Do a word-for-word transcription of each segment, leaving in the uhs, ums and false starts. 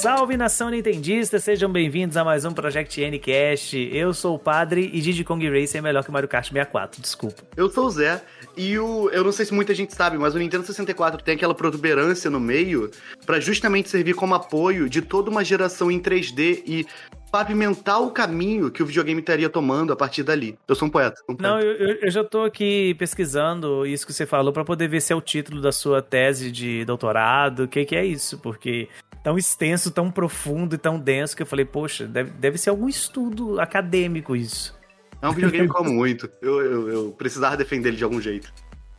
Salve, nação nintendista! Sejam bem-vindos a mais um Project N Cast. Eu sou o Padre e Diddy Kong Racing é melhor que o Mario Kart sessenta e quatro, desculpa. Eu sou o Zé e o, eu não sei se muita gente sabe, mas o Nintendo sessenta e quatro tem aquela protuberância no meio pra justamente servir como apoio de toda uma geração em três D e pavimentar o caminho que o videogame estaria tomando a partir dali. Eu sou um poeta. Um poeta. Não, eu, eu já tô aqui pesquisando isso que você falou pra poder ver se é o título da sua tese de doutorado, o que que é isso, porque tão extenso, tão profundo e tão denso que eu falei, poxa, deve, deve ser algum estudo acadêmico isso. É um videogame que eu amo muito. Eu, eu, eu precisava defender ele de algum jeito.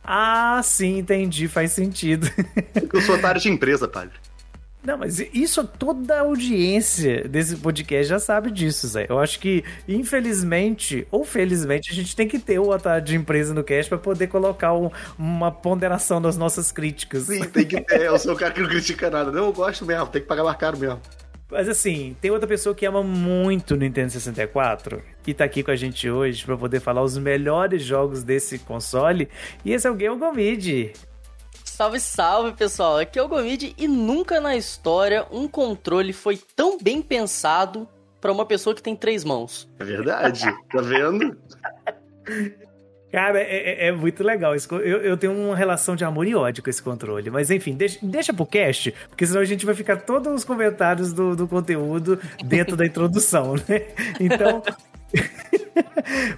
Ah, sim, entendi, faz sentido. Eu sou otário de empresa, padre. Não, mas isso toda a audiência desse podcast já sabe disso, Zé. Eu acho que, infelizmente ou felizmente, a gente tem que ter o otário de empresa no cast pra poder colocar um, uma ponderação nas nossas críticas. Sim, tem que ter. Eu sou o cara que não critica nada. Não, eu gosto mesmo, tem que pagar mais caro mesmo. Mas assim, tem outra pessoa que ama muito o Nintendo sessenta e quatro e tá aqui com a gente hoje pra poder falar os melhores jogos desse console. E esse é o Game Boy. Salve, salve, pessoal! Aqui é o Gomide e nunca na história um controle foi tão bem pensado pra uma pessoa que tem três mãos. É verdade, tá vendo? Cara, é, é muito legal. Eu, eu tenho uma relação de amor e ódio com esse controle. Mas enfim, deixa, deixa pro cast, porque senão a gente vai ficar todos os comentários do, do conteúdo dentro da introdução, né? Então...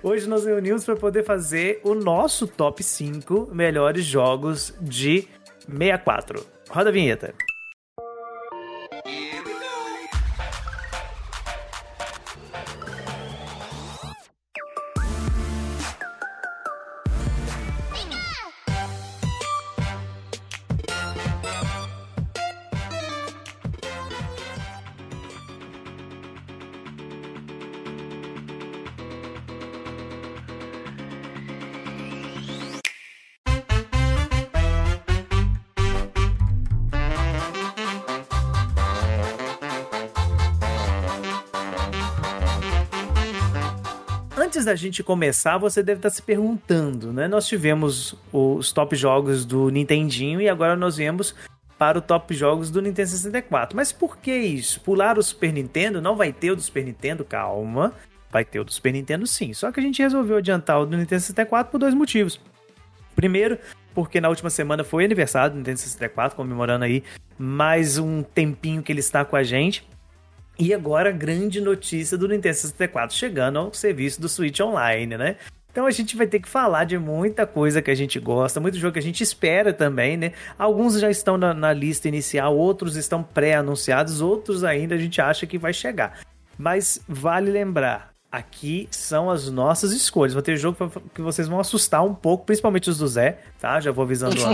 Hoje nós reunimos para poder fazer o nosso top cinco melhores jogos de sessenta e quatro. Roda a vinheta. Antes da gente começar, você deve estar se perguntando, né? Nós tivemos os top jogos do Nintendinho e agora nós viemos para o top jogos do Nintendo sessenta e quatro. Mas por que isso? Pular o Super Nintendo? Não vai ter o do Super Nintendo? Calma. Vai ter o do Super Nintendo, sim. Só que a gente resolveu adiantar o do Nintendo sessenta e quatro por dois motivos. Primeiro, porque na última semana foi aniversário do Nintendo sessenta e quatro, comemorando aí mais um tempinho que ele está com a gente. E agora, grande notícia do Nintendo sessenta e quatro chegando ao serviço do Switch Online, né? Então a gente vai ter que falar de muita coisa que a gente gosta, muito jogo que a gente espera também, né? Alguns já estão na, na lista inicial, outros estão pré-anunciados, outros ainda a gente acha que vai chegar. Mas vale lembrar, aqui são as nossas escolhas. Vai ter jogo que vocês vão assustar um pouco, principalmente os do Zé, tá? Já vou avisando lá.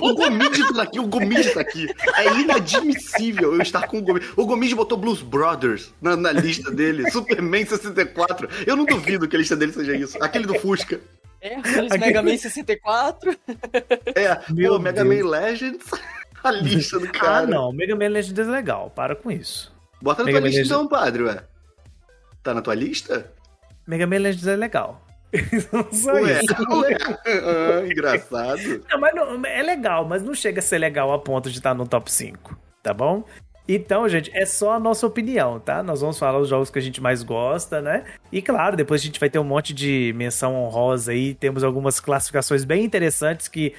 O Gomide tá aqui, o Gomide tá aqui. É inadmissível eu estar com o Gomide. O Gomide botou Blues Brothers na, na lista dele, Superman sessenta e quatro. Eu não duvido que a lista dele seja isso. Aquele do Fusca. É, aquele... Mega Man sessenta e quatro. É, o Mega Man Legends. A lista do cara. Ah, não. Mega Man Legends é legal. Para com isso. Bota na Mega tua Man lista Legend... então, padre, ué. Tá na tua lista? Mega Man Legends é legal. Não só ué, isso. Ué. Ah, engraçado. Não, mas não, é legal, mas não chega a ser legal a ponto de estar no top cinco, tá bom? Então, gente, é só a nossa opinião, tá? Nós vamos falar os jogos que a gente mais gosta, né? E claro, depois a gente vai ter um monte de menção honrosa aí, temos algumas classificações bem interessantes que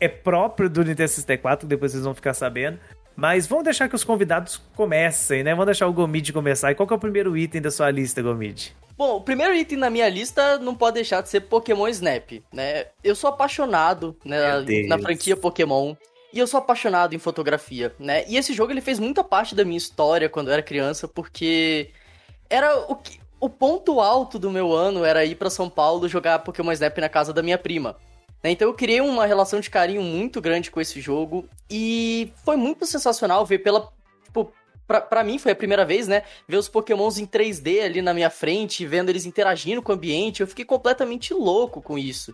é próprio do Nintendo sessenta e quatro, que depois vocês vão ficar sabendo. Mas vamos deixar que os convidados comecem, né? Vamos deixar o Gomide começar. E qual que é o primeiro item da sua lista, Gomide? Bom, o primeiro item na minha lista não pode deixar de ser Pokémon Snap, né? Eu sou apaixonado, né, na franquia Pokémon. E eu sou apaixonado em fotografia, né? E esse jogo ele fez muita parte da minha história quando eu era criança, porque era o, que, o ponto alto do meu ano era ir pra São Paulo jogar Pokémon Snap na casa da minha prima. Então eu criei uma relação de carinho muito grande com esse jogo e foi muito sensacional ver pela... Tipo, pra, pra mim foi a primeira vez, né? Ver os Pokémons em três D ali na minha frente, vendo eles interagindo com o ambiente. Eu fiquei completamente louco com isso.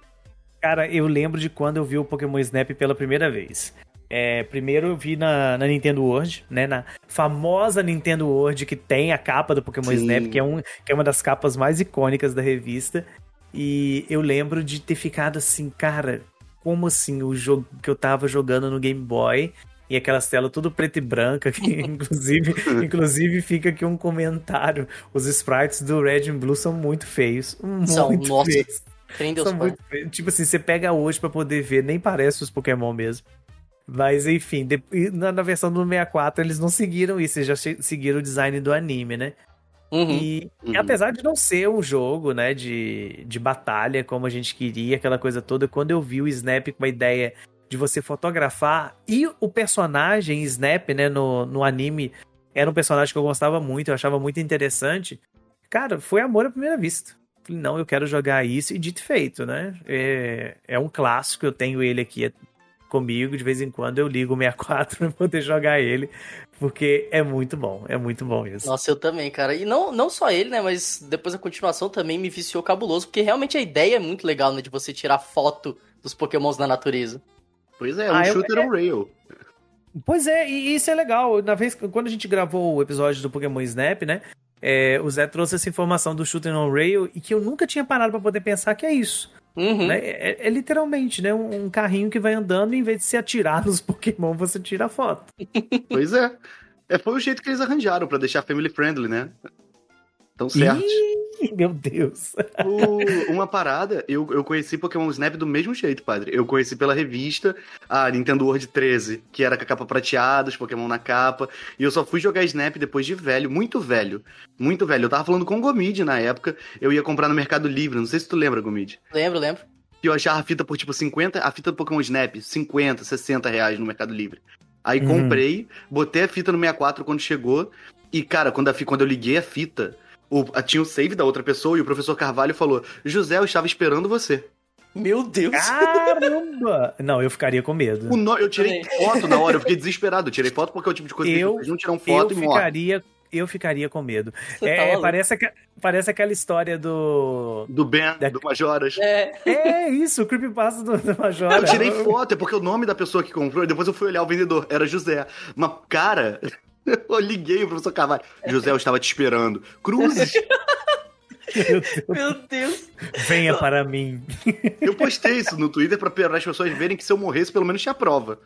Cara, eu lembro de quando eu vi o Pokémon Snap pela primeira vez. É, primeiro eu vi na, na Nintendo World, né? Na famosa Nintendo World que tem a capa do Pokémon Sim. Snap, que é, um, que é uma das capas mais icônicas da revista. E eu lembro de ter ficado assim, cara, como assim o jogo que eu tava jogando no Game Boy e aquelas telas tudo preto e branca, que inclusive, inclusive fica aqui um comentário, os sprites do Red and Blue são muito feios, muito são, nossa, feios. São muito feios. Tipo assim, você pega hoje pra poder ver, nem parece os Pokémon mesmo. Mas enfim, na versão do sessenta e quatro eles não seguiram isso, eles já seguiram o design do anime, né? Uhum, e, uhum. e apesar de não ser um jogo, né, de, de batalha como a gente queria, aquela coisa toda, quando eu vi o Snap com a ideia de você fotografar, e o personagem Snap, né, no, no anime, era um personagem que eu gostava muito, eu achava muito interessante, cara, foi amor à primeira vista. Falei, não, eu quero jogar isso, e dito feito, né? É, é um clássico, eu tenho ele aqui comigo, de vez em quando eu ligo o sessenta e quatro pra poder jogar ele. Porque é muito bom, é muito bom isso. Nossa, eu também, cara. E não, não só ele, né, mas depois a continuação também me viciou cabuloso, porque realmente a ideia é muito legal, né, de você tirar foto dos Pokémons na natureza. Pois é, um ah, shooter eu... on rail. Pois é, e isso é legal. Na vez, quando a gente gravou o episódio do Pokémon Snap, né, é, o Zé trouxe essa informação do shooter on rail e que eu nunca tinha parado pra poder pensar que é isso. Uhum. Né? É, é literalmente, né, um, um carrinho que vai andando e em vez de se atirar nos Pokémon, você tira a foto. Pois é. é Foi o jeito que eles arranjaram pra deixar family friendly, né? Tão certo. Ih, meu Deus. O, uma parada, eu, eu conheci Pokémon Snap do mesmo jeito, padre. Eu conheci pela revista, a Nintendo World treze, que era com a capa prateada, os Pokémon na capa. E eu só fui jogar Snap depois de velho, muito velho. Muito velho. Eu tava falando com o Gomide na época. Eu ia comprar no Mercado Livre. Não sei se tu lembra, Gomide. Lembro, lembro. E eu achava a fita por tipo cinquenta, a fita do Pokémon Snap, cinquenta, sessenta reais no Mercado Livre. Aí uhum. comprei, botei a fita no sessenta e quatro quando chegou. E cara, quando, a, quando eu liguei a fita... O, tinha o save da outra pessoa e o professor Carvalho falou: José, eu estava esperando você. Meu Deus! Caramba! Não, eu ficaria com medo. O no, eu tirei é. foto na hora, eu fiquei desesperado. Eu tirei foto porque é o tipo de coisa eu, que não tiram foto eu e ficaria, morre. Eu ficaria com medo. É, tá parece, parece aquela história do... Do Ben, da... do Majoras. É, é isso, o creepypasta do, do Majoras. Eu tirei foto, é porque o nome da pessoa que comprou, depois eu fui olhar o vendedor, era José. Mas, cara... Eu liguei o professor Carvalho. José, eu estava te esperando. Cruzes! Meu Deus. Meu Deus! Venha para mim. Eu postei isso no Twitter para as pessoas verem que se eu morresse, pelo menos tinha prova.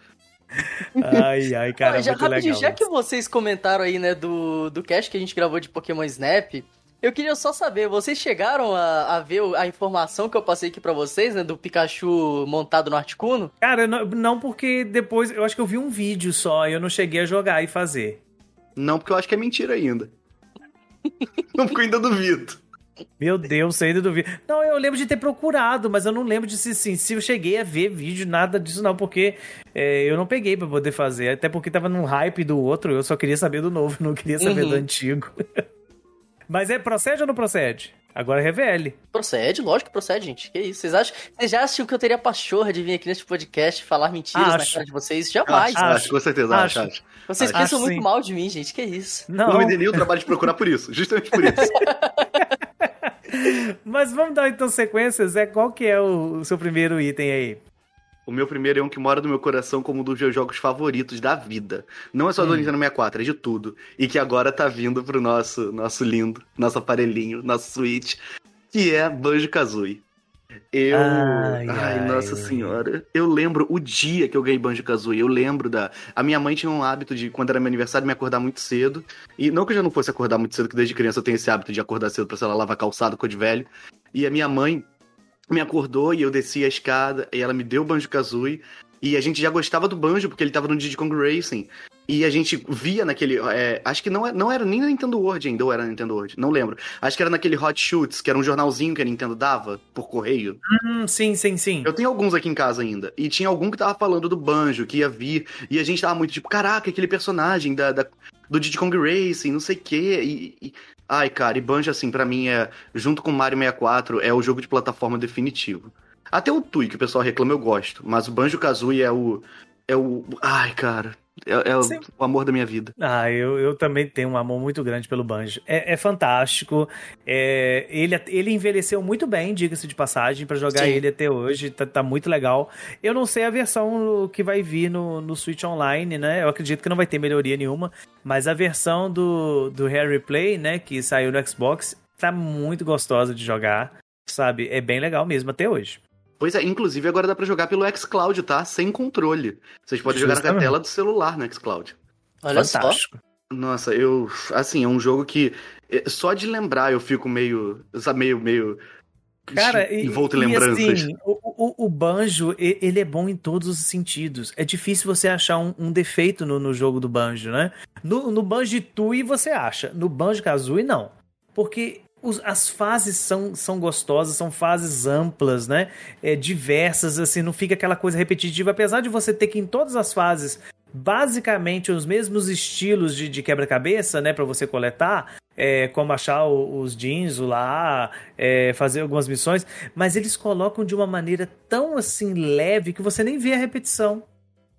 Ai, ai, cara, ah, já, muito rapidinho, legal. Já que vocês comentaram aí, né, do, do cast que a gente gravou de Pokémon Snap, eu queria só saber, vocês chegaram a, a ver a informação que eu passei aqui pra vocês, né, do Pikachu montado no Articuno? Cara, não, não porque depois, eu acho que eu vi um vídeo só, eu não cheguei a jogar e fazer. Não, porque eu acho que é mentira ainda. Não, porque eu ainda duvido. Meu Deus, eu ainda duvido. Não, eu lembro de ter procurado, mas eu não lembro de se, assim, se eu cheguei a ver vídeo, nada disso não, porque é, eu não peguei pra poder fazer, até porque tava num hype do outro, eu só queria saber do novo, não queria saber uhum. do antigo. Mas é, procede ou não procede? Agora revele. Procede, lógico que procede, gente. Que isso? Vocês acham? Vocês já acham que eu teria pachorra de vir aqui nesse podcast falar mentiras acho. na cara de vocês? Jamais. Acho, né? acho com certeza. Acho. acho. Vocês acho. pensam acho, muito sim. mal de mim, gente. Que isso? Não. Não me dei nem o trabalho de procurar por isso. Justamente por isso. Mas vamos dar então sequências. Zé, qual que é o seu primeiro item aí? O meu primeiro é um que mora no meu coração como um dos meus jogos favoritos da vida. Não é só do hum. Nintendo sessenta e quatro, é de tudo. E que agora tá vindo pro nosso, nosso lindo, nosso aparelhinho, nosso Switch, que é Banjo-Kazooie. Eu... Ai, ai, ai, nossa ai. senhora. Eu lembro o dia que eu ganhei Banjo-Kazooie. Eu lembro da... A minha mãe tinha um hábito de, quando era meu aniversário, me acordar muito cedo. E não que eu já não fosse acordar muito cedo, que desde criança eu tenho esse hábito de acordar cedo pra, sei lá, lavar calçado, coisa de velho. E a minha mãe... me acordou e eu desci a escada e ela me deu o Banjo-Kazooie e a gente já gostava do Banjo porque ele tava no Diddy Kong Racing e a gente via naquele, é, acho que não era, não era nem na Nintendo World ainda, ou era na Nintendo World, não lembro, acho que era naquele Hot Shoots, que era um jornalzinho que a Nintendo dava por correio. Hum, sim, sim, sim. Eu tenho alguns aqui em casa ainda, e tinha algum que tava falando do Banjo, que ia vir, e a gente tava muito tipo, caraca, aquele personagem da, da, do Diddy Kong Racing, não sei o quê, e... e... Ai, cara, e Banjo, assim, pra mim, é junto com Mario sessenta e quatro, é o jogo de plataforma definitivo. Até o Tui, que o pessoal reclama, eu gosto. Mas o Banjo-Kazooie é o... É o... Ai, cara, é, é o, o amor da minha vida. Ah, eu, eu também tenho um amor muito grande pelo Banjo. É, é fantástico. É, ele, ele envelheceu muito bem, diga-se de passagem, pra jogar Sim. ele até hoje. Tá, tá muito legal. Eu não sei a versão que vai vir no, no Switch Online, né? Eu acredito que não vai ter melhoria nenhuma. Mas a versão do, do Rare Replay, né, que saiu no Xbox, tá muito gostosa de jogar, sabe? É bem legal mesmo, até hoje. Pois é, inclusive agora dá pra jogar pelo xCloud, tá? Sem controle. Vocês podem jogar na tela do celular no xCloud. Olha só. Nossa, eu... Assim, é um jogo que... Só de lembrar eu fico meio... Meio, meio... Cara, e, envolto em lembranças. E assim, o, o, o Banjo, ele é bom em todos os sentidos. É difícil você achar um, um defeito no, no jogo do Banjo, né? No, no Banjo-Tooie você acha. No Banjo-Kazooie, não. Porque... as fases são, são gostosas, são fases amplas, né? É, diversas, assim, não fica aquela coisa repetitiva. Apesar de você ter que, em todas as fases, basicamente os mesmos estilos de, de quebra-cabeça, né? Pra você coletar, é, como achar o, os jeans lá, é, fazer algumas missões. Mas eles colocam de uma maneira tão, assim, leve que você nem vê a repetição.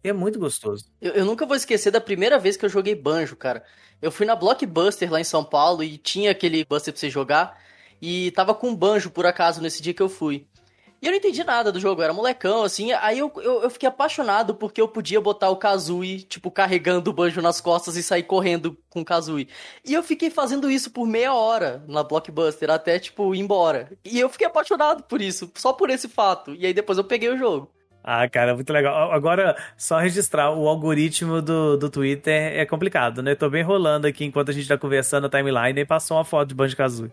É muito gostoso. Eu, eu nunca vou esquecer da primeira vez que eu joguei Banjo, cara. Eu fui na Blockbuster lá em São Paulo e tinha aquele Buster pra você jogar. E tava com Banjo, por acaso, nesse dia que eu fui. E eu não entendi nada do jogo, eu era molecão, assim. Aí eu, eu, eu fiquei apaixonado porque eu podia botar o Kazooie, tipo, carregando o Banjo nas costas e sair correndo com o Kazooie. E eu fiquei fazendo isso por meia hora na Blockbuster, até, tipo, ir embora. E eu fiquei apaixonado por isso, só por esse fato. E aí depois eu peguei o jogo. Ah, cara, muito legal. Agora, só registrar, o algoritmo do, do Twitter é complicado, né? Tô bem rolando aqui enquanto a gente tá conversando a timeline e passou uma foto de Banjo-Kazooie.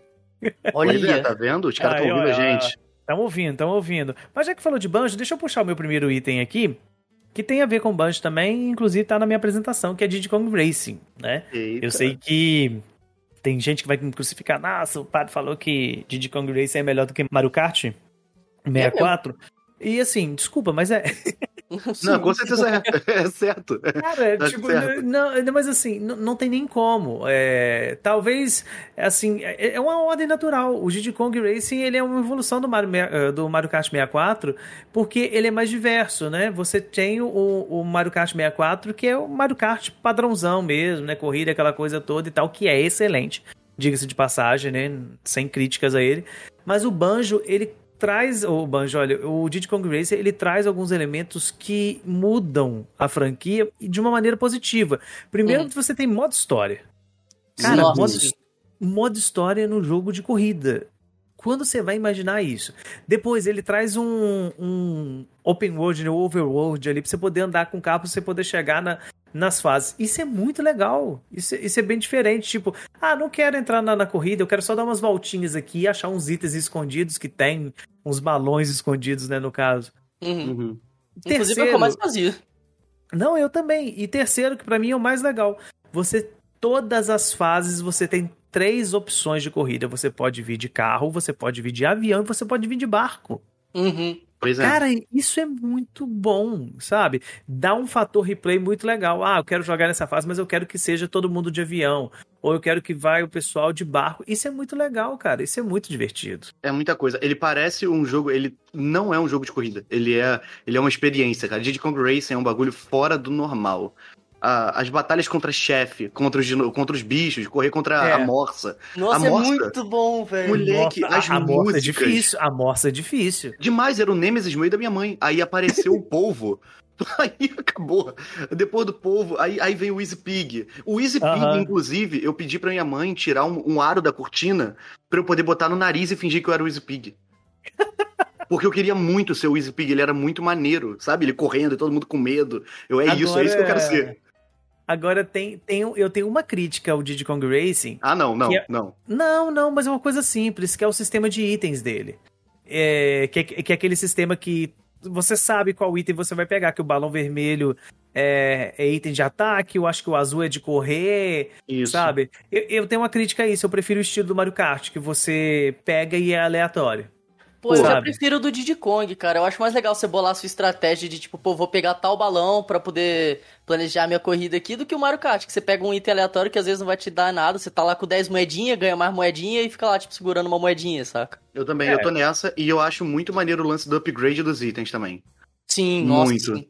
Olha, tá vendo? Os caras estão ouvindo a gente. Estão ouvindo, estão ouvindo. Mas já que falou de Banjo, deixa eu puxar o meu primeiro item aqui, que tem a ver com Banjo também, inclusive tá na minha apresentação, que é Diddy Kong Racing, né? Eita. Eu sei que tem gente que vai me crucificar. Nossa, o padre falou que Diddy Kong Racing é melhor do que Mario Kart sessenta e quatro. É. E assim, desculpa, mas é... Não, com certeza é, é certo. Cara, tá tipo, certo. Não, mas assim, não, não tem nem como. É, talvez, assim, é uma ordem natural. O Diddy Kong Racing, ele é uma evolução do Mario, do Mario Kart sessenta e quatro, porque ele é mais diverso, né? Você tem o, o Mario Kart sessenta e quatro, que é o Mario Kart padrãozão mesmo, né? Corrida, aquela coisa toda e tal, que é excelente. Diga-se de passagem, né? Sem críticas a ele. Mas o Banjo, ele... traz, o Banjo, olha, o Diddy Kong Racing, ele traz alguns elementos que mudam a franquia de uma maneira positiva. Primeiro, hum. você tem modo história. Cara, modo, modo história no jogo de corrida. Quando você vai imaginar isso? Depois, ele traz um, um open world, né, um overworld ali, pra você poder andar com o carro, pra você poder chegar na, nas fases. Isso é muito legal. Isso, isso é bem diferente. Tipo, ah, não quero entrar na, na corrida, eu quero só dar umas voltinhas aqui e achar uns itens escondidos que tem, uns balões escondidos, né, no caso. Uhum. Uhum. Terceiro, inclusive, eu começo vazio. Não, eu também. E terceiro, que pra mim é o mais legal. Você, todas as fases, você tem três opções de corrida. Você pode vir de carro, você pode vir de avião e você pode vir de barco. Uhum. Pois é. Cara, isso é muito bom, sabe? Dá um fator replay muito legal. Ah, eu quero jogar nessa fase, mas eu quero que seja todo mundo de avião. Ou eu quero que vai o pessoal de barco. Isso é muito legal, cara. Isso é muito divertido. É muita coisa. Ele parece um jogo... Ele não é um jogo de corrida. Ele é, ele é uma experiência, cara. Diddy Kong Racing é um bagulho fora do normal. As batalhas contra chefe, contra os, contra os bichos, correr contra é. a morsa. Nossa, a morsa, é muito bom, velho. Moleque, morsa, as a músicas. Morsa é difícil, a morsa é difícil. Demais, era o Nemesis meio da minha mãe. Aí apareceu o polvo. Aí acabou. Depois do polvo, aí, aí vem o Easy Pig. O Easy Pig, uh-huh. inclusive, eu pedi pra minha mãe tirar um, um aro da cortina pra eu poder botar no nariz e fingir que eu era o Easy Pig. Porque eu queria muito ser o Easy Pig, ele era muito maneiro, sabe? Ele correndo e todo mundo com medo. Eu, é Agora... isso, é isso que eu quero ser. Agora, tem, tem, eu tenho uma crítica ao Diddy Kong Racing. Ah, não, não, é, não. Não, não, mas é uma coisa simples, que é o sistema de itens dele. É, que, que é aquele sistema que você sabe qual item você vai pegar, que o balão vermelho é, é item de ataque, eu acho que o azul é de correr, isso. sabe? Eu, eu tenho uma crítica a isso, eu prefiro o estilo do Mario Kart, que você pega e é aleatório. Pô, eu já prefiro o do Diddy Kong, cara. Eu acho mais legal você bolar a sua estratégia de, tipo, pô, vou pegar tal balão pra poder planejar minha corrida aqui, do que o Mario Kart, que você pega um item aleatório que às vezes não vai te dar nada. Você tá lá com dez moedinhas, ganha mais moedinha e fica lá, tipo, segurando uma moedinha, saca? Eu também, é. eu tô nessa e eu acho muito maneiro o lance do upgrade dos itens também. Sim, nossa, muito. Sim.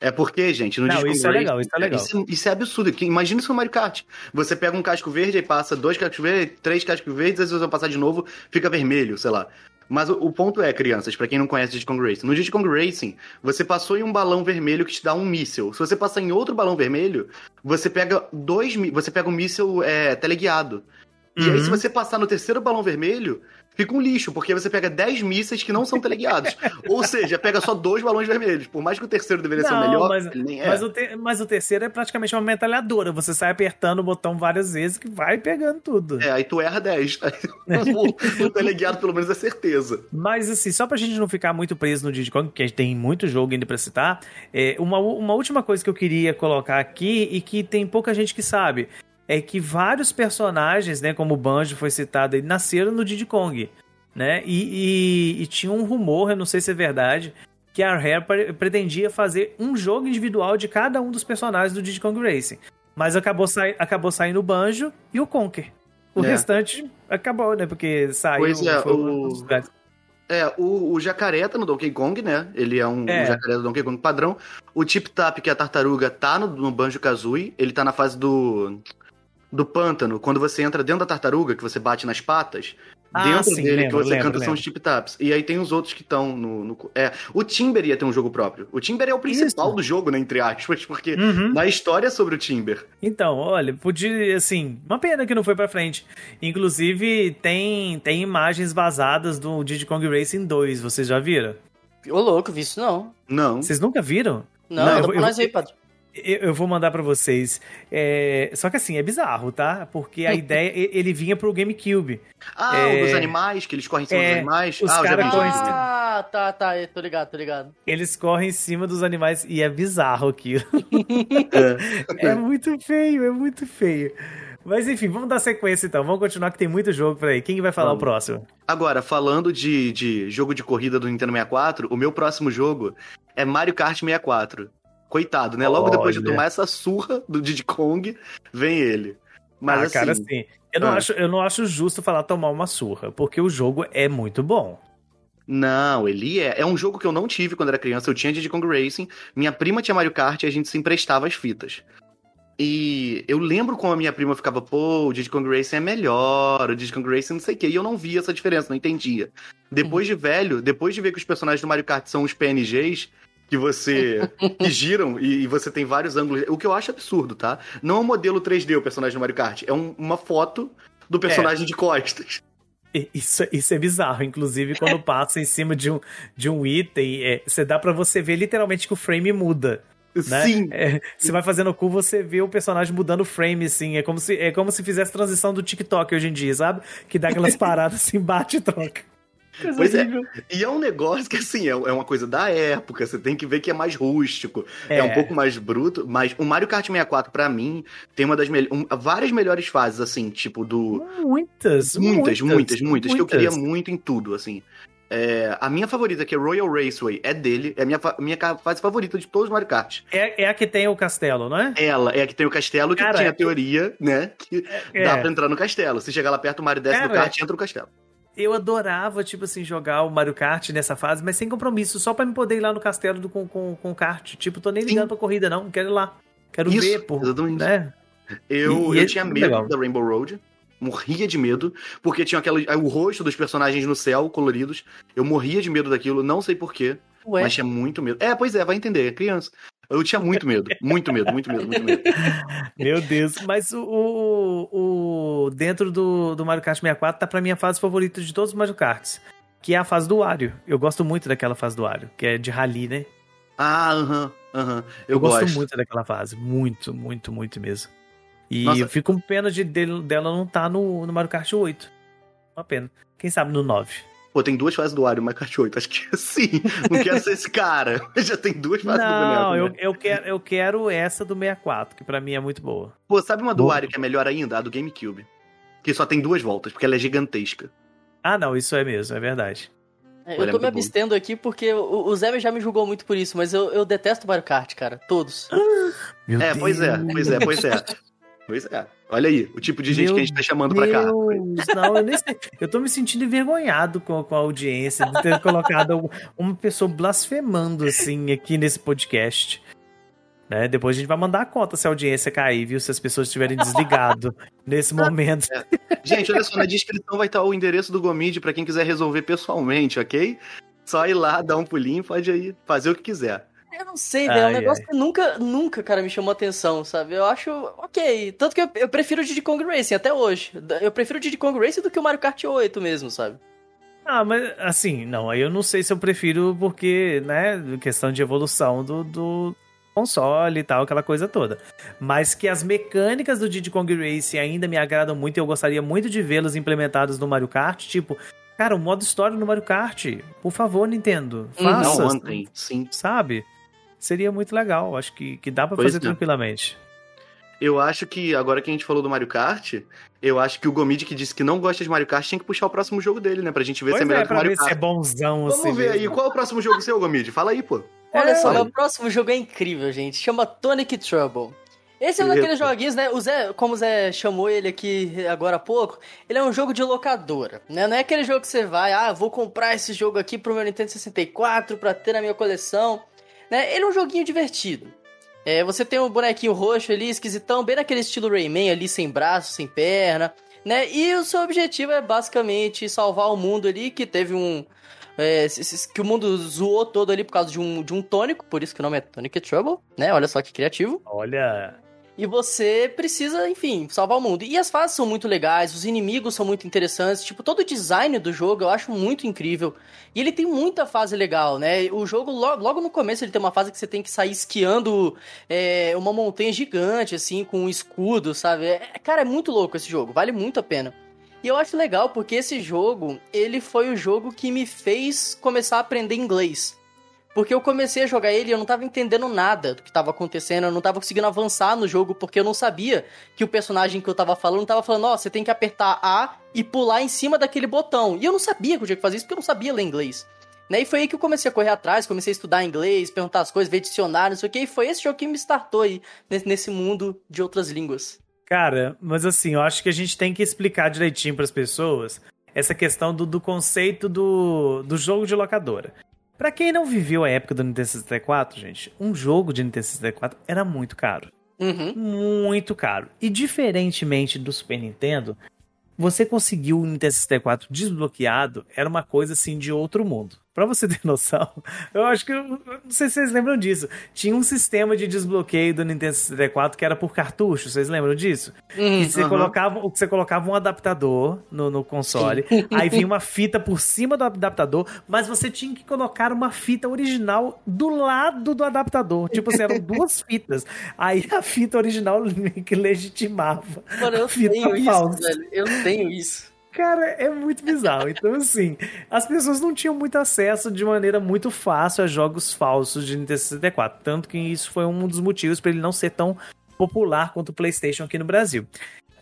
É porque, gente, no Discord... Isso é legal, isso é legal. Isso, isso é absurdo. Imagina isso no Mario Kart. Você pega um casco verde, aí passa dois cascos verdes, três cascos verdes, às vezes vai passar de novo, fica vermelho, sei lá. Mas o, o ponto é, crianças, pra quem não conhece Diddy Kong Racing, no Diddy Kong Racing, você passou em um balão vermelho que te dá um míssel. Se você passar em outro balão vermelho, você pega dois... Você pega um míssel é, teleguiado. E uhum. aí, se você passar no terceiro balão vermelho, fica um lixo, porque você pega dez mísseis que não são teleguiados. Ou seja, pega só dois balões vermelhos. Por mais que o terceiro deveria não, ser o melhor, mas, ele nem é. Mas o, te, mas o terceiro é praticamente uma metralhadora. Você sai apertando o botão várias vezes que vai pegando tudo. É, aí tu erra dez. O, o teleguiado, pelo menos, é certeza. Mas, assim, só pra gente não ficar muito preso no Diddy Kong, que a gente tem muito jogo ainda pra citar, é, uma, uma última coisa que eu queria colocar aqui e que tem pouca gente que sabe... é que vários personagens, né, como o Banjo foi citado, nasceram no Diddy Kong, né, e, e, e tinha um rumor, eu não sei se é verdade, que a Rare pre- pretendia fazer um jogo individual de cada um dos personagens do Diddy Kong Racing, mas acabou, sa- acabou saindo o Banjo e o Conker, o é. restante acabou, né, porque saiu... Pois é, foi o... Um... É, o, o jacareta no Donkey Kong, né? Ele é um, é. um jacareta do Donkey Kong padrão. O Tip Tap, que é a tartaruga, tá no, no Banjo-Kazooie, ele tá na fase do... do pântano, quando você entra dentro da tartaruga, que você bate nas patas, ah, dentro sim, dele lembro, que você lembro, canta lembro. São os tip-taps. E aí tem os outros que estão no, no... É, o Timber ia ter um jogo próprio. O Timber é o principal Isso. do jogo, né, entre aspas, porque uhum. na história é sobre o Timber. Então, olha, podia, assim, uma pena que não foi pra frente. Inclusive, tem, tem imagens vazadas do Diddy Kong Racing dois, vocês já viram? Ô louco, vi isso não. Não. Vocês nunca viram? Não, não. Eu, eu, nós aí, Padre. Eu vou mandar pra vocês. É... Só que assim, é bizarro, tá? Porque a ideia, ele vinha pro GameCube. Ah, é... o dos animais, que eles correm em cima é... dos animais. Os ah, caras correm em cima. Ah, tá, tá, tô ligado, tô ligado. Eles correm em cima dos animais e é bizarro aquilo. É. É muito feio, é muito feio. Mas enfim, vamos dar sequência então. Vamos continuar que tem muito jogo por aí. Quem vai falar vamos. o próximo? Agora, falando de, de jogo de corrida do Nintendo sessenta e quatro, o meu próximo jogo é Mario Kart sessenta e quatro. Coitado, né? Logo Olha. depois de tomar essa surra do Diddy Kong, vem ele. Mas ah, assim... cara, assim, eu não, ah. acho, eu não acho justo falar tomar uma surra, porque o jogo é muito bom. Não, ele é. É um jogo que eu não tive quando era criança. Eu tinha Diddy Kong Racing, minha prima tinha Mario Kart e a gente se emprestava as fitas. E eu lembro como a minha prima ficava, pô, o Diddy Kong Racing é melhor, o Diddy Kong Racing não sei o quê. E eu não via essa diferença, não entendia. Depois uhum. de velho, depois de ver que os personagens do Mario Kart são os P N Gs... que você que giram e, e você tem vários ângulos, o que eu acho absurdo, tá? Não é um modelo três D o personagem do Mario Kart, é um, uma foto do personagem é. de costas. Isso, isso é bizarro, inclusive quando passa em cima de um, de um item, é, você dá pra você ver literalmente que o frame muda. Né? Sim. É, você vai fazendo o cu, você vê o personagem mudando o frame, assim. É como se, é como se fizesse transição do TikTok hoje em dia, sabe? Que dá aquelas paradas assim, bate e troca. Pois é, e é um negócio que assim, é uma coisa da época, você tem que ver que é mais rústico, é, é um pouco mais bruto, mas o Mario Kart sessenta e quatro pra mim tem uma das me- um, várias melhores fases, assim, tipo do... Muitas, muitas, muitas, muitas, muitas que eu queria muito em tudo, assim. É, a minha favorita, que é Royal Raceway, é dele, é a minha, fa- minha fase favorita de todos os Mario Kart. É, é a que tem o castelo, não é? Ela, é a que tem o castelo, que Caraca. tinha a teoria, né, que é. dá pra entrar no castelo. Se chegar lá perto, o Mario desce Caraca. do kart e entra no castelo. Eu adorava, tipo assim, jogar o Mario Kart nessa fase, mas sem compromisso, só pra me poder ir lá no castelo do, com, com, com o kart. Tipo, tô nem ligando Sim. pra corrida, não. Quero ir lá. Quero isso, ver, pô. Exatamente. Né? Eu, e, eu e tinha medo legal. da Rainbow Road. Morria de medo. Porque tinha aquela, o rosto dos personagens no céu, coloridos. Eu morria de medo daquilo, não sei porquê. Mas tinha muito medo. É, pois é, vai entender, é criança. Eu tinha muito medo, muito medo, muito medo, muito medo. Meu Deus, mas o, o, o dentro do, do Mario Kart sessenta e quatro tá pra minha fase favorita de todos os Mario Karts, que é a fase do Wario. Eu gosto muito daquela fase do Wario, que é de rally, né? Ah, aham, uh-huh, aham. Uh-huh. Eu, eu gosto. gosto muito daquela fase, muito, muito, muito mesmo. E Nossa. eu fico com pena de, de, dela não tá no, no Mario Kart oito. Uma pena. Quem sabe no nove. Pô, tem duas fases do Wario, Mario Kart oito, acho que sim, não quero ser esse cara, já tem duas fases não, do boneco. Não, né? eu, eu, quero, eu quero essa do sessenta e quatro, que pra mim é muito boa. Pô, sabe uma do boa. Wario que é melhor ainda? A do GameCube, que só tem duas voltas, porque ela é gigantesca. Ah não, isso é mesmo, é verdade. É, eu Olha, tô é me abstendo bom. aqui porque o, o Zé já me julgou muito por isso, mas eu, eu detesto Mario Kart, cara, todos. Meu é, Deus. pois é, pois é, pois é. Pois é, olha aí, o tipo de gente Meu que a gente tá chamando Deus, pra cá. Não, eu, nem sei. Eu tô me sentindo envergonhado com a, com a audiência de ter colocado uma pessoa blasfemando assim aqui nesse podcast. Né? Depois a gente vai mandar a conta se a audiência cair, viu? Se as pessoas estiverem desligado nesse momento. É. Gente, olha só, na descrição vai estar o endereço do Gomid pra quem quiser resolver pessoalmente, ok? Só ir lá, dar um pulinho, pode aí fazer o que quiser. Eu não sei, velho. É um negócio ai. que nunca, nunca, cara, me chamou atenção, sabe? Eu acho ok. Tanto que eu, eu prefiro o Diddy Kong Racing até hoje. Eu prefiro o Diddy Kong Racing do que o Mario Kart oito mesmo, sabe? Ah, mas assim, não, aí eu não sei se eu prefiro porque, né, questão de evolução do, do console e tal, aquela coisa toda. Mas que as mecânicas do Diddy Kong Racing ainda me agradam muito e eu gostaria muito de vê-los implementados no Mario Kart, tipo, cara, o modo história no Mario Kart, por favor, Nintendo, faça, não, ontem, sim. sabe? Seria muito legal, acho que, que dá pra pois fazer não. tranquilamente. Eu acho que, agora que a gente falou do Mario Kart, eu acho que o Gomid, que disse que não gosta de Mario Kart, tem que puxar o próximo jogo dele, né? Pra gente ver pois se é melhor é, que o Mario Kart. É bonzão Vamos assim ver mesmo. Aí, qual é o próximo jogo seu, Gomid? Fala aí, pô. Olha é, só, meu próximo jogo é incrível, gente. Chama Tonic Trouble. Esse é um daqueles joguinhos, né? O Zé, como o Zé chamou ele aqui agora há pouco, ele é um jogo de locadora, né? Não é aquele jogo que você vai, ah, vou comprar esse jogo aqui pro meu Nintendo sessenta e quatro, pra ter na minha coleção, né? Ele é um joguinho divertido. É, você tem um bonequinho roxo ali, esquisitão, bem naquele estilo Rayman ali, sem braço, sem perna, né? E o seu objetivo é basicamente salvar o mundo ali, que teve um... É, que o mundo zoou todo ali por causa de um, de um tônico, por isso que o nome é Tonic Trouble, né? Olha só que criativo. Olha... E você precisa, enfim, salvar o mundo. E as fases são muito legais, os inimigos são muito interessantes. Tipo, todo o design do jogo eu acho muito incrível. E ele tem muita fase legal, né? O jogo, logo, logo no começo, ele tem uma fase que você tem que sair esquiando é, uma montanha gigante, assim, com um escudo, sabe? É, cara, é muito louco esse jogo, vale muito a pena. E eu acho legal porque esse jogo, ele foi o jogo que me fez começar a aprender inglês. Porque eu comecei a jogar ele e eu não tava entendendo nada do que tava acontecendo, eu não tava conseguindo avançar no jogo, porque eu não sabia que o personagem que eu tava falando tava falando, ó, oh, você tem que apertar A e pular em cima daquele botão. E eu não sabia que eu tinha que fazer isso, porque eu não sabia ler inglês. Né? E foi aí que eu comecei a correr atrás, comecei a estudar inglês, perguntar as coisas, ver dicionário, não sei o que, e foi esse jogo que me startou aí, nesse mundo de outras línguas. Cara, mas assim, eu acho que a gente tem que explicar direitinho pras pessoas essa questão do, do conceito do, do jogo de locadora. Pra quem não viveu a época do Nintendo sessenta e quatro, gente, um jogo de Nintendo sessenta e quatro era muito caro. Uhum. Muito caro. E diferentemente do Super Nintendo, você conseguiu o Nintendo sessenta e quatro desbloqueado, era uma coisa assim de outro mundo. Pra você ter noção, eu acho que, não sei se vocês lembram disso, tinha um sistema de desbloqueio do Nintendo sessenta e quatro que era por cartucho, vocês lembram disso? Hum, que você, uhum. colocava, você colocava um adaptador no, no console, aí vinha uma fita por cima do adaptador, mas você tinha que colocar uma fita original do lado do adaptador, tipo assim, eram duas fitas, aí a fita original que legitimava. Mano, eu tenho falsa. isso, velho, eu tenho isso. Cara, é muito bizarro. Então, assim, as pessoas não tinham muito acesso de maneira muito fácil a jogos falsos de Nintendo sessenta e quatro. Tanto que isso foi um dos motivos para ele não ser tão popular quanto o PlayStation aqui no Brasil.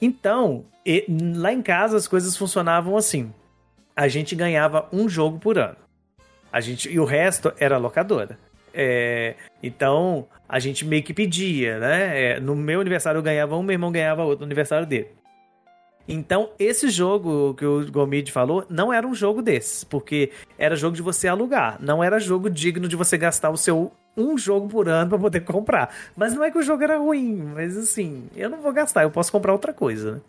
Então, e, lá em casa as coisas funcionavam assim. A gente ganhava um jogo por ano. A gente, e o resto era locadora. É, então, a gente meio que pedia, né? É, no meu aniversário eu ganhava um, meu irmão ganhava outro no aniversário dele. Então, esse jogo que o Gomid falou não era um jogo desses, porque era jogo de você alugar, não era jogo digno de você gastar o seu um jogo por ano pra poder comprar. Mas não é que o jogo era ruim, mas assim, eu não vou gastar, eu posso comprar outra coisa,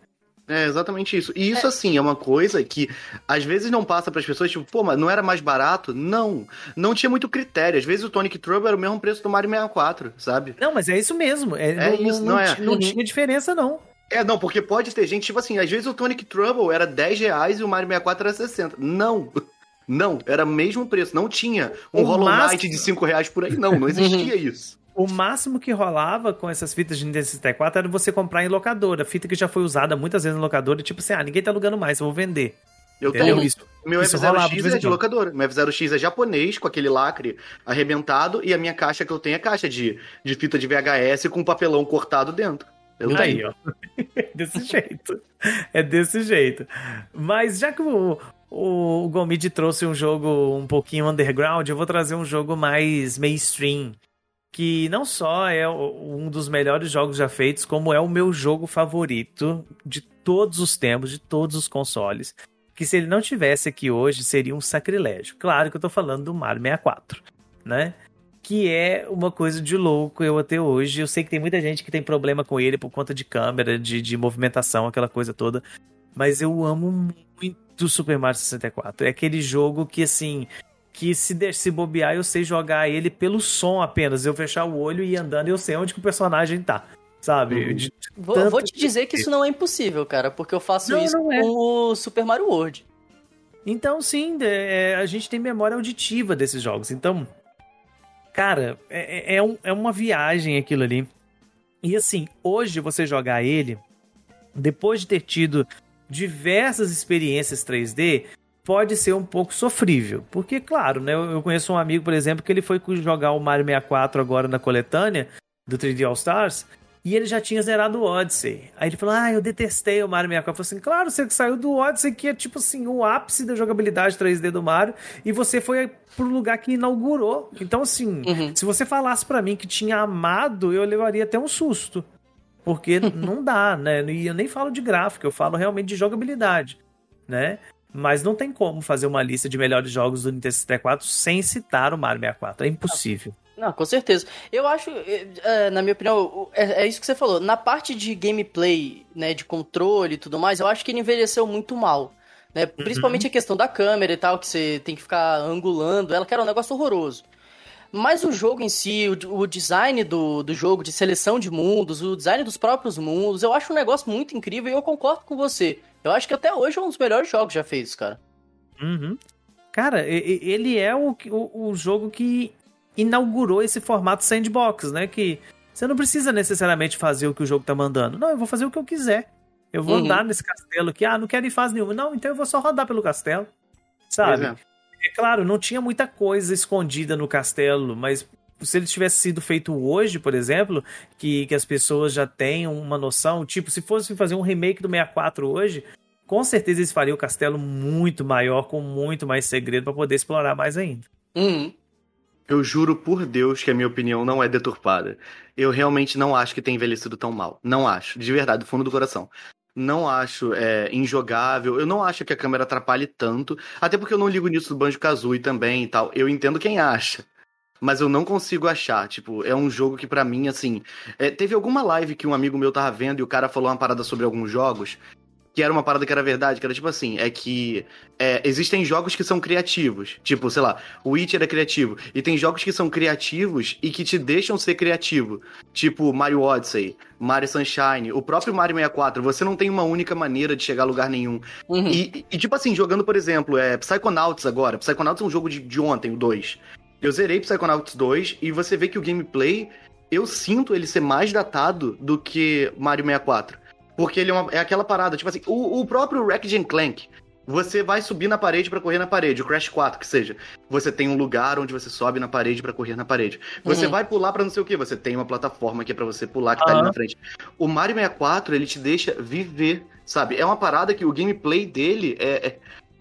né? É, exatamente isso. E isso, assim, é uma coisa que às vezes não passa pras pessoas, tipo, pô, mas não era mais barato? Não. Não tinha muito critério. Às vezes o Tonic Trouble era o mesmo preço do Mario sessenta e quatro, sabe? Não, mas é isso mesmo. É, é não, isso, não, não é? Não tinha diferença, não. É, não, porque pode ter gente, tipo assim, às vezes o Tonic Trouble era dez reais e o Mario sessenta e quatro era sessenta. Não, não, era o mesmo preço, não tinha um o Hollow máximo... Knight de cinco reais por aí, não, não existia isso. O máximo que rolava com essas fitas de Nintendo sessenta e quatro era você comprar em locadora, fita que já foi usada muitas vezes em locadora, tipo assim, ah, ninguém tá alugando mais, eu vou vender. Eu tenho isso. Meu F zero X é de locadora. Meu F zero X é japonês, com aquele lacre arrebentado, e a minha caixa que eu tenho é caixa de, de fita de V H S com papelão cortado dentro. Eu Aí, ó. É desse jeito. É desse jeito. Mas já que o, o, o Gomid trouxe um jogo um pouquinho underground, eu vou trazer um jogo mais mainstream, que não só é um dos melhores jogos já feitos, como é o meu jogo favorito de todos os tempos, de todos os consoles, que se ele não tivesse aqui hoje, seria um sacrilégio. Claro que eu tô falando do Mario sessenta e quatro, né? Que é uma coisa de louco eu até hoje. Eu sei que tem muita gente que tem problema com ele por conta de câmera, de, de movimentação, aquela coisa toda. Mas eu amo muito Super Mario sessenta e quatro. É aquele jogo que, assim, que se, se bobear eu sei jogar ele pelo som apenas, eu fechar o olho e ir andando eu sei onde que o personagem tá, sabe? Uhum. Vou, vou te dizer que isso não é impossível, cara, porque eu faço não, isso não é. com o Super Mario World. Então sim, é, a gente tem memória auditiva desses jogos, então cara, é, é, um, é uma viagem aquilo ali. E assim, hoje você jogar ele, depois de ter tido diversas experiências três D, pode ser um pouco sofrível. Porque, claro, né? Eu conheço um amigo, por exemplo, que ele foi jogar o Mario sessenta e quatro agora na coletânea do três D All Stars e ele já tinha zerado o Odyssey. Aí ele falou, ah, eu detestei o Mario sessenta e quatro. Eu falei assim, claro, você que saiu do Odyssey, que é tipo assim, o ápice da jogabilidade três D do Mario, e você foi pro lugar que inaugurou. Então, assim, uhum. se você falasse pra mim que tinha amado, eu levaria até um susto. Porque não dá, né? E eu nem falo de gráfico, eu falo realmente de jogabilidade, né? Mas não tem como fazer uma lista de melhores jogos do Nintendo sessenta e quatro sem citar o Mario sessenta e quatro. É impossível. Não, não, com certeza. Eu acho, é, na minha opinião, é, é isso que você falou. Na parte de gameplay, né, de controle e tudo mais, eu acho que ele envelheceu muito mal, né? Principalmente uhum. a questão da câmera e tal, que você tem que ficar angulando ela, que era um negócio horroroso. Mas o jogo em si, o, o design do, do jogo, de seleção de mundos, o design dos próprios mundos, eu acho um negócio muito incrível e eu concordo com você. Eu acho que até hoje é um dos melhores jogos já feitos, cara. Uhum. Cara, ele é o, o, o jogo que inaugurou esse formato sandbox, né? Que você não precisa necessariamente fazer o que o jogo tá mandando. Não, eu vou fazer o que eu quiser. Eu vou uhum. andar nesse castelo aqui. Ah, não quero ir fase nenhuma. Não, então eu vou só rodar pelo castelo. Sabe? É. é claro, não tinha muita coisa escondida no castelo, mas... se ele tivesse sido feito hoje, por exemplo, que, que as pessoas já tenham uma noção, tipo, se fosse fazer um remake do sessenta e quatro hoje, com certeza eles fariam o castelo muito maior, com muito mais segredo pra poder explorar mais ainda. Hum. Eu juro por Deus que a minha opinião não é deturpada. Eu realmente não acho que tenha envelhecido tão mal. Não acho, de verdade, do fundo do coração. Não acho é, injogável, eu não acho que a câmera atrapalhe tanto, até porque eu não ligo nisso do Banjo-Kazooie também e tal. Eu entendo quem acha. Mas eu não consigo achar, tipo, é um jogo que pra mim, assim... É, teve alguma live que um amigo meu tava vendo e o cara falou uma parada sobre alguns jogos, que era uma parada que era verdade, que era tipo assim, é que é, existem jogos que são criativos, tipo, sei lá, o Witcher é criativo, e tem jogos que são criativos e que te deixam ser criativo, tipo Mario Odyssey, Mario Sunshine, o próprio Mario sessenta e quatro, você não tem uma única maneira de chegar a lugar nenhum. Uhum. E, e tipo assim, jogando, por exemplo, é, Psychonauts agora, Psychonauts é um jogo de, de ontem, o dois... Eu zerei Psychonauts dois e você vê que o gameplay, eu sinto ele ser mais datado do que Mario sessenta e quatro. Porque ele é, uma, é aquela parada, tipo assim, o, o próprio Ratchet and Clank, você vai subir na parede pra correr na parede, o Crash quatro, que seja. Você tem um lugar onde você sobe na parede pra correr na parede. Você uhum. vai pular pra não sei o quê, você tem uma plataforma que é pra você pular que uhum. tá ali na frente. O Mario sessenta e quatro, ele te deixa viver, sabe? É uma parada que o gameplay dele é... é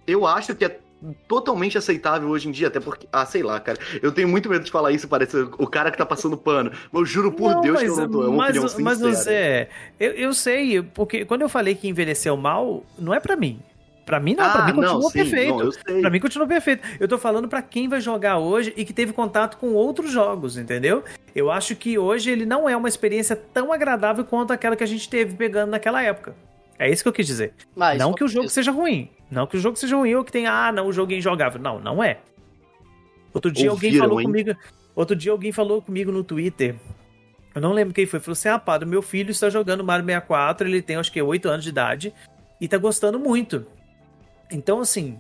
eu acho que é totalmente aceitável hoje em dia, até porque... Ah, sei lá, cara. Eu tenho muito medo de falar isso, parece o cara que tá passando pano. Eu juro por não, Deus mas, que eu não tô. É uma mas, opinião mas você... Eu, eu sei, porque quando eu falei que envelheceu mal, não é pra mim. Pra mim não, ah, pra mim continua não, sim, perfeito. Não, pra mim continua perfeito. Eu tô falando pra quem vai jogar hoje e que teve contato com outros jogos, entendeu? Eu acho que hoje ele não é uma experiência tão agradável quanto aquela que a gente teve pegando naquela época. É isso que eu quis dizer. Mas, não que o jogo isso. seja ruim. Não que o jogo seja ruim ou que tenha, ah, não, o jogo é injogável. Não, não é. Outro dia Ouviram, alguém falou hein? comigo. Outro dia alguém falou comigo no Twitter. Eu não lembro quem foi. Falou assim: ah, pá, meu filho está jogando Mario sessenta e quatro, ele tem acho que oito anos de idade e tá gostando muito. Então, assim.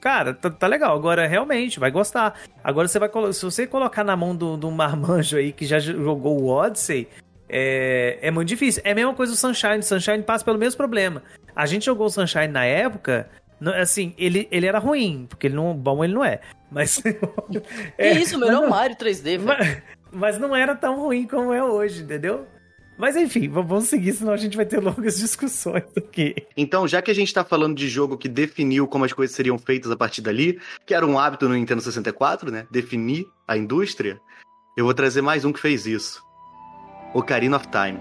Cara, tá, tá legal. Agora, realmente, vai gostar. Agora, você vai, se você colocar na mão do, do marmanjo aí que já jogou o Odyssey. É, é muito difícil. É a mesma coisa do Sunshine. O Sunshine passa pelo mesmo problema. A gente jogou o Sunshine na época, assim, ele, ele era ruim, porque ele não, bom ele não é. Mas é, que isso, o melhor Mario três D, mas, mas não era tão ruim como é hoje, entendeu? Mas enfim, vamos seguir, senão a gente vai ter longas discussões aqui. Então, já que a gente tá falando de jogo que definiu como as coisas seriam feitas a partir dali, que era um hábito no Nintendo sessenta e quatro, né? Definir a indústria, eu vou trazer mais um que fez isso. Ocarina of Time.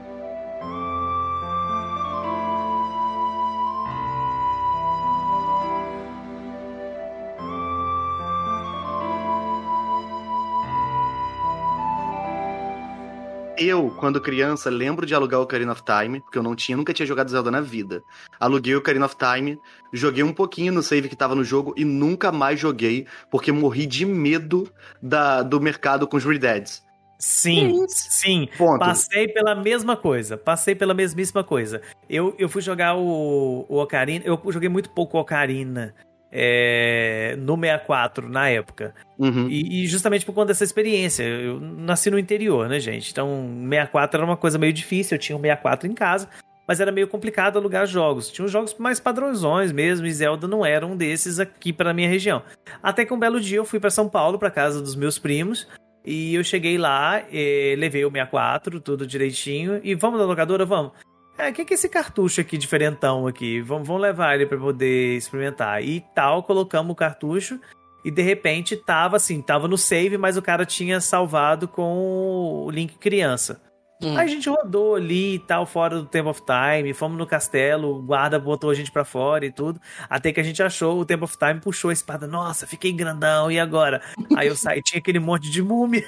eu, quando criança, lembro de alugar o Ocarina of Time, porque eu não tinha, nunca tinha jogado Zelda na vida. Aluguei o Ocarina of Time, joguei um pouquinho no save que tava no jogo e nunca mais joguei, porque morri de medo da, do mercado com os Redeads. Sim, sim. Ponto. Passei pela mesma coisa. Passei pela mesmíssima coisa. Eu, eu fui jogar o, o Ocarina, eu joguei muito pouco Ocarina. É, no sessenta e quatro, na época. Uhum. E, e justamente por conta dessa experiência. Eu nasci no interior, né, gente? Então, sessenta e quatro era uma coisa meio difícil. Eu tinha um sessenta e quatro em casa, mas era meio complicado alugar jogos. Tinha uns jogos mais padrõezões mesmo, e Zelda não era um desses aqui pra minha região. Até que um belo dia eu fui pra São Paulo, pra casa dos meus primos, e eu cheguei lá, e levei o sessenta e quatro, tudo direitinho, e vamos na locadora, vamos. É, o que, que é esse cartucho aqui, diferentão aqui? Vamos, vamos levar ele pra poder experimentar. E tal, colocamos o cartucho e de repente tava assim, tava no save, mas o cara tinha salvado com o Link Criança. Hum. Aí a gente rodou ali e tal, fora do Temple of Time, fomos no castelo, o guarda botou a gente pra fora e tudo, até que a gente achou o Temple of Time, puxou a espada, nossa, fiquei grandão, e agora? Aí eu saí, tinha aquele monte de múmia.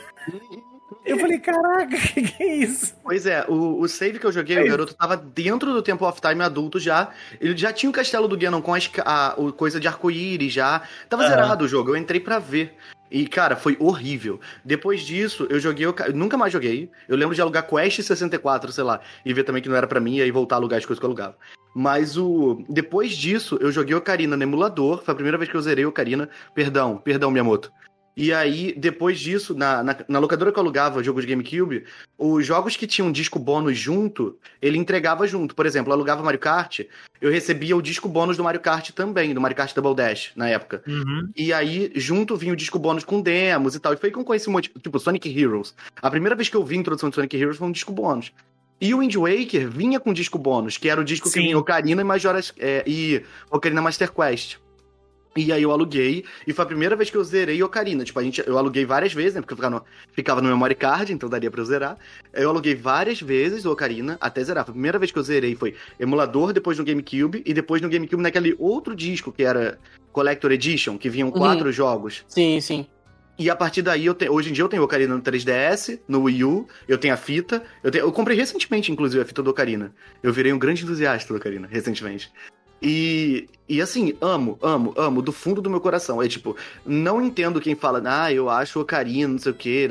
Eu falei, caraca, que que é isso? Pois é, o, o save que eu joguei, é o garoto tava dentro do Temple of Time adulto já. Ele já tinha o castelo do Ganon com a, a, a coisa de arco-íris já. Tava uhum. zerado o jogo, eu entrei pra ver. E, cara, foi horrível. Depois disso, eu joguei... Eu nunca mais joguei. Eu lembro de alugar Quest sessenta e quatro, sei lá. E ver também que não era pra mim, e aí voltar a alugar as coisas que eu alugava. Mas o... Depois disso, eu joguei Ocarina no emulador. Foi a primeira vez que eu zerei Ocarina. Perdão, perdão, Miyamoto. E aí, depois disso, na, na, na locadora que eu alugava jogos de GameCube, os jogos que tinham disco bônus junto, ele entregava junto. Por exemplo, eu alugava Mario Kart, eu recebia o disco bônus do Mario Kart também, do Mario Kart Double Dash, na época. Uhum. E aí, junto vinha o disco bônus com demos e tal. E foi que eu conheci um monte, tipo, Sonic Heroes. A primeira vez que eu vi a introdução de Sonic Heroes foi um disco bônus. E o Wind Waker vinha com disco bônus, que era o disco Sim. que vinha Ocarina e Majora's, é, e Ocarina Master Quest. E aí eu aluguei, e foi a primeira vez que eu zerei Ocarina. Tipo, a gente, eu aluguei várias vezes, né? Porque eu ficava no, ficava no memory card, então daria pra eu zerar. Eu aluguei várias vezes o Ocarina até zerar. Foi a primeira vez que eu zerei foi emulador, depois no GameCube, e depois no GameCube naquele outro disco, que era Collector Edition, que vinham uhum. quatro jogos. Sim, sim. E a partir daí, eu te... hoje em dia eu tenho Ocarina no três D S, no Wii U, eu tenho a fita. Eu, tenho... eu comprei recentemente, inclusive, a fita do Ocarina. Eu virei um grande entusiasta do Ocarina, recentemente. E, e assim, amo, amo, amo, do fundo do meu coração. É tipo, não entendo quem fala, ah, eu acho Ocarina, não sei o que.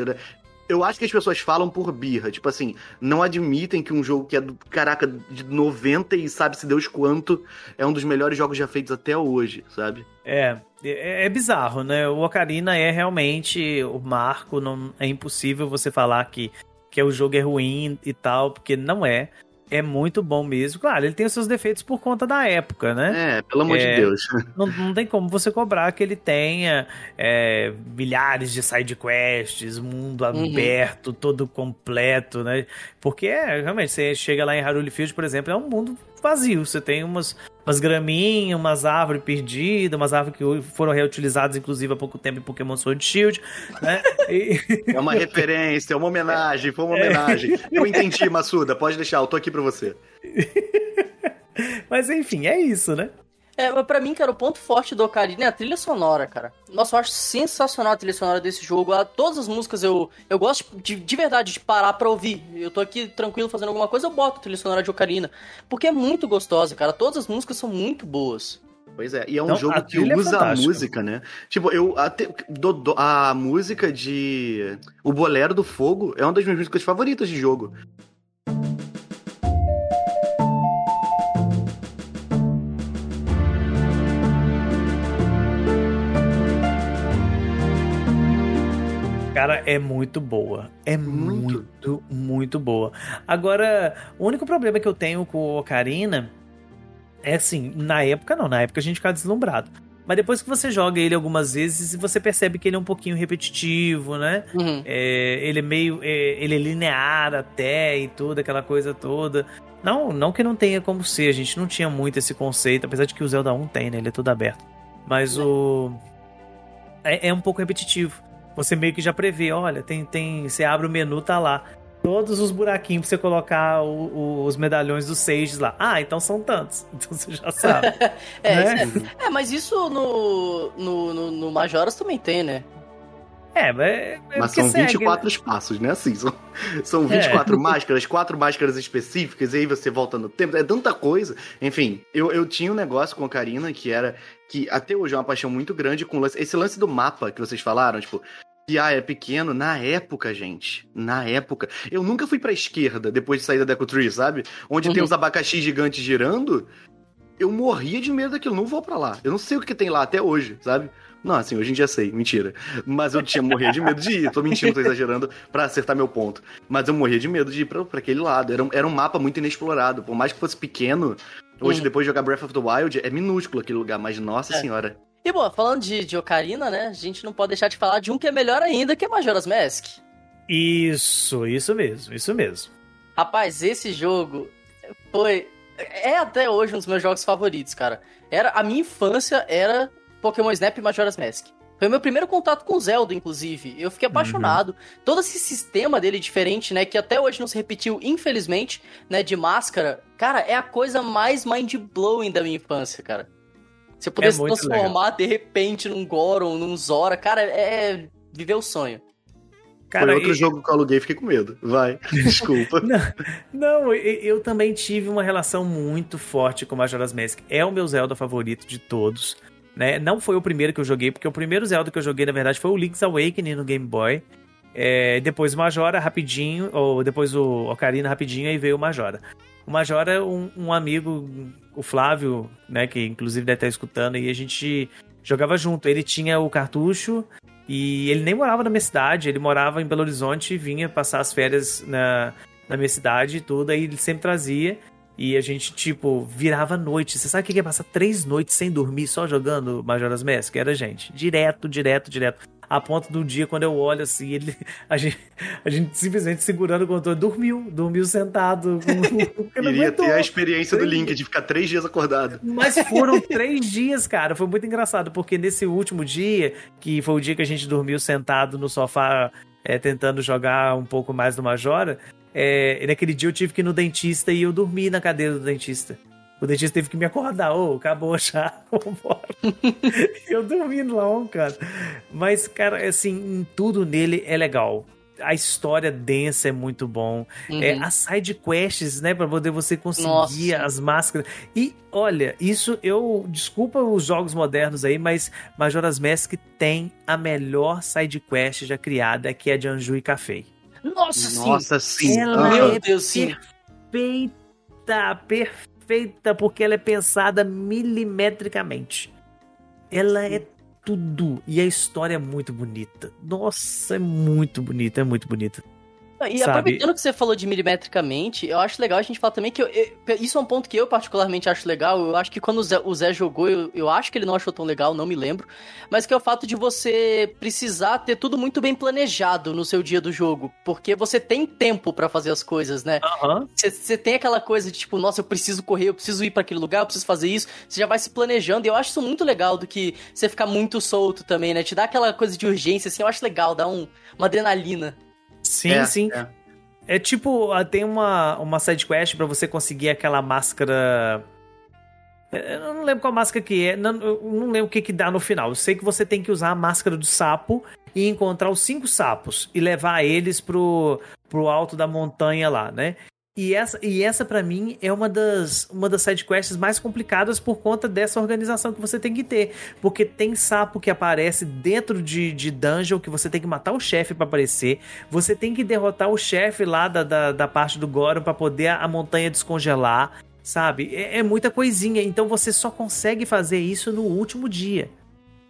Eu acho que as pessoas falam por birra. Tipo assim, não admitem que um jogo que é do, caraca, de noventa e sabe-se Deus quanto, é um dos melhores jogos já feitos até hoje, sabe? É, é, é bizarro, né? O Ocarina é realmente o marco, não, é impossível você falar que, que o jogo é ruim e tal, porque não é. É muito bom mesmo. Claro, ele tem os seus defeitos por conta da época, né? É, pelo amor é, de Deus. Não, não tem como você cobrar que ele tenha é, milhares de sidequests, mundo uhum. aberto, todo completo, né? Porque, é, realmente, você chega lá em Hyrule Field, por exemplo, é um mundo vazio. Você tem umas, umas graminhas, umas árvores perdidas, umas árvores que foram reutilizadas, inclusive, há pouco tempo em Pokémon Sword Shield, né? E... É uma referência, é uma homenagem, foi uma homenagem. Eu entendi, Massuda, pode deixar, eu tô aqui pra você. Mas, enfim, é isso, né? É, mas pra mim, cara, o ponto forte do Ocarina é a trilha sonora, cara. Nossa, eu acho sensacional a trilha sonora desse jogo. A, todas as músicas eu, eu gosto de, de verdade de parar pra ouvir. Eu tô aqui tranquilo fazendo alguma coisa, eu boto a trilha sonora de Ocarina. Porque é muito gostosa, cara. Todas as músicas são muito boas. Pois é, e é um então, jogo que usa é a música, né? Tipo, eu até, do, do, a música de... O Bolero do Fogo é uma das minhas músicas favoritas de jogo. Cara, é muito boa. É muito, muito, muito boa. Agora, o único problema que eu tenho com o Ocarina é assim, na época não, na época a gente fica deslumbrado. Mas depois que você joga ele algumas vezes, você percebe que ele é um pouquinho repetitivo, né? Uhum. É, ele é meio... É, ele é linear até e tudo, aquela coisa toda. Não, não que não tenha como ser, a gente não tinha muito esse conceito, apesar de que o Zelda um tem, né? Ele é todo aberto. Mas o... É, é um pouco repetitivo. Você meio que já prevê, olha, tem, tem, você abre o menu, tá lá. Todos os buraquinhos pra você colocar o, o, os medalhões dos Sages lá. Ah, então são tantos. Então você já sabe. é, né? é, é, mas isso no, no, no, no Majora's também tem, né? É, é, é mas são vinte e quatro segue. Espaços, né? Assim, são, são vinte e quatro é. máscaras, quatro máscaras específicas, e aí você volta no tempo, é tanta coisa. Enfim, eu, eu tinha um negócio com a Karina que era, que até hoje é uma paixão muito grande com lance, esse lance do mapa que vocês falaram, tipo, que ah, é pequeno, na época, gente, na época, eu nunca fui pra esquerda depois de sair da Deco Tree, sabe? Onde uhum. tem os abacaxis gigantes girando, eu morria de medo daquilo, não vou pra lá, eu não sei o que tem lá até hoje, sabe? Não, assim, hoje em dia sei, mentira. Mas eu tinha morrer de medo de ir. Tô mentindo, tô exagerando pra acertar meu ponto. Mas eu morria de medo de ir pra, pra aquele lado. Era um, era um mapa muito inexplorado. Por mais que fosse pequeno, hoje, uhum. depois de jogar Breath of the Wild, é minúsculo aquele lugar. Mas, nossa é. senhora... E, bom, falando de, de Ocarina, né? A gente não pode deixar de falar de um que é melhor ainda, que é Majora's Mask. Isso, isso mesmo, isso mesmo. Rapaz, esse jogo foi... É até hoje um dos meus jogos favoritos, cara. Era... A minha infância era... Pokémon Snap e Majora's Mask. Foi o meu primeiro contato com Zelda, inclusive. Eu fiquei apaixonado. Uhum. Todo esse sistema dele diferente, né? Que até hoje não se repetiu, infelizmente, né? De máscara. Cara, é a coisa mais mind-blowing da minha infância, cara. Você poder é se transformar, legal. De repente, num Goron, num Zora. Cara, é viver o sonho. Cara, foi outro e... jogo que eu aluguei e fiquei com medo. Vai, desculpa. não, não, eu também tive uma relação muito forte com Majora's Mask. É o meu Zelda favorito de todos. Né? Não foi o primeiro que eu joguei, porque o primeiro Zelda que eu joguei, na verdade, foi o Link's Awakening no Game Boy. É, depois o Majora, rapidinho, ou depois o Ocarina, rapidinho, aí veio o Majora. O Majora, um, um amigo, o Flávio, né, que inclusive deve estar escutando, e a gente jogava junto. Ele tinha o cartucho e ele nem morava na minha cidade, ele morava em Belo Horizonte e vinha passar as férias na, na minha cidade e tudo, aí ele sempre trazia. E a gente, tipo, virava a noite. Você sabe o que é passar três noites sem dormir só jogando Majora's Mask? Era, gente, direto, direto, direto. A ponto do dia, quando eu olho assim, ele, a, gente, a gente simplesmente segurando o controle, dormiu, dormiu sentado. Queria ter a experiência do Link de ficar três dias acordado. Mas foram três dias, cara. Foi muito engraçado, porque nesse último dia, que foi o dia que a gente dormiu sentado no sofá, é, tentando jogar um pouco mais do Majora... É, naquele dia eu tive que ir no dentista e eu dormi na cadeira do dentista. O dentista teve que me acordar. Ô, oh, acabou já, vamos embora. Eu dormi lá, cara. Mas, cara, assim, tudo nele é legal. A história densa é muito bom. Uhum. É, as side quests, né? Pra poder você conseguir Nossa. As máscaras. E, olha, isso eu... Desculpa os jogos modernos aí, mas Majora's Mask tem a melhor side quest já criada, que é de Anju e Café. Nossa, Nossa sim. sim! Ela ah, é Deus, perfeita, perfeita, porque ela é pensada milimetricamente. Ela é tudo. E a história é muito bonita. Nossa, é muito bonita, é muito bonita. E sabe? Aproveitando que você falou de milimetricamente, eu acho legal a gente falar também que... Eu, eu, isso é um ponto que eu particularmente acho legal. Eu acho que quando o Zé, o Zé jogou, eu, eu acho que ele não achou tão legal, não me lembro. Mas que é o fato de você precisar ter tudo muito bem planejado no seu dia do jogo. Porque você tem tempo pra fazer as coisas, né? Uhum. Você, você tem aquela coisa de tipo, nossa, eu preciso correr, eu preciso ir pra aquele lugar, eu preciso fazer isso. Você já vai se planejando. E eu acho isso muito legal do que você ficar muito solto também, né? Te dá aquela coisa de urgência, assim, eu acho legal. Dá um, uma adrenalina. Sim, é, sim. É. é tipo, tem uma, uma sidequest pra você conseguir aquela máscara... Eu não lembro qual máscara que é, não, eu não lembro o que que dá no final. Eu sei que você tem que usar a máscara do sapo e encontrar os cinco sapos e levar eles pro, pro alto da montanha lá, né? E essa, e essa pra mim é uma das, uma das sidequests mais complicadas por conta dessa organização que você tem que ter. Porque tem sapo que aparece dentro de, de dungeon que você tem que matar o chefe pra aparecer. Você tem que derrotar o chefe lá da, da, da parte do Goron pra poder a, a montanha descongelar, sabe? É, é muita coisinha, então você só consegue fazer isso no último dia.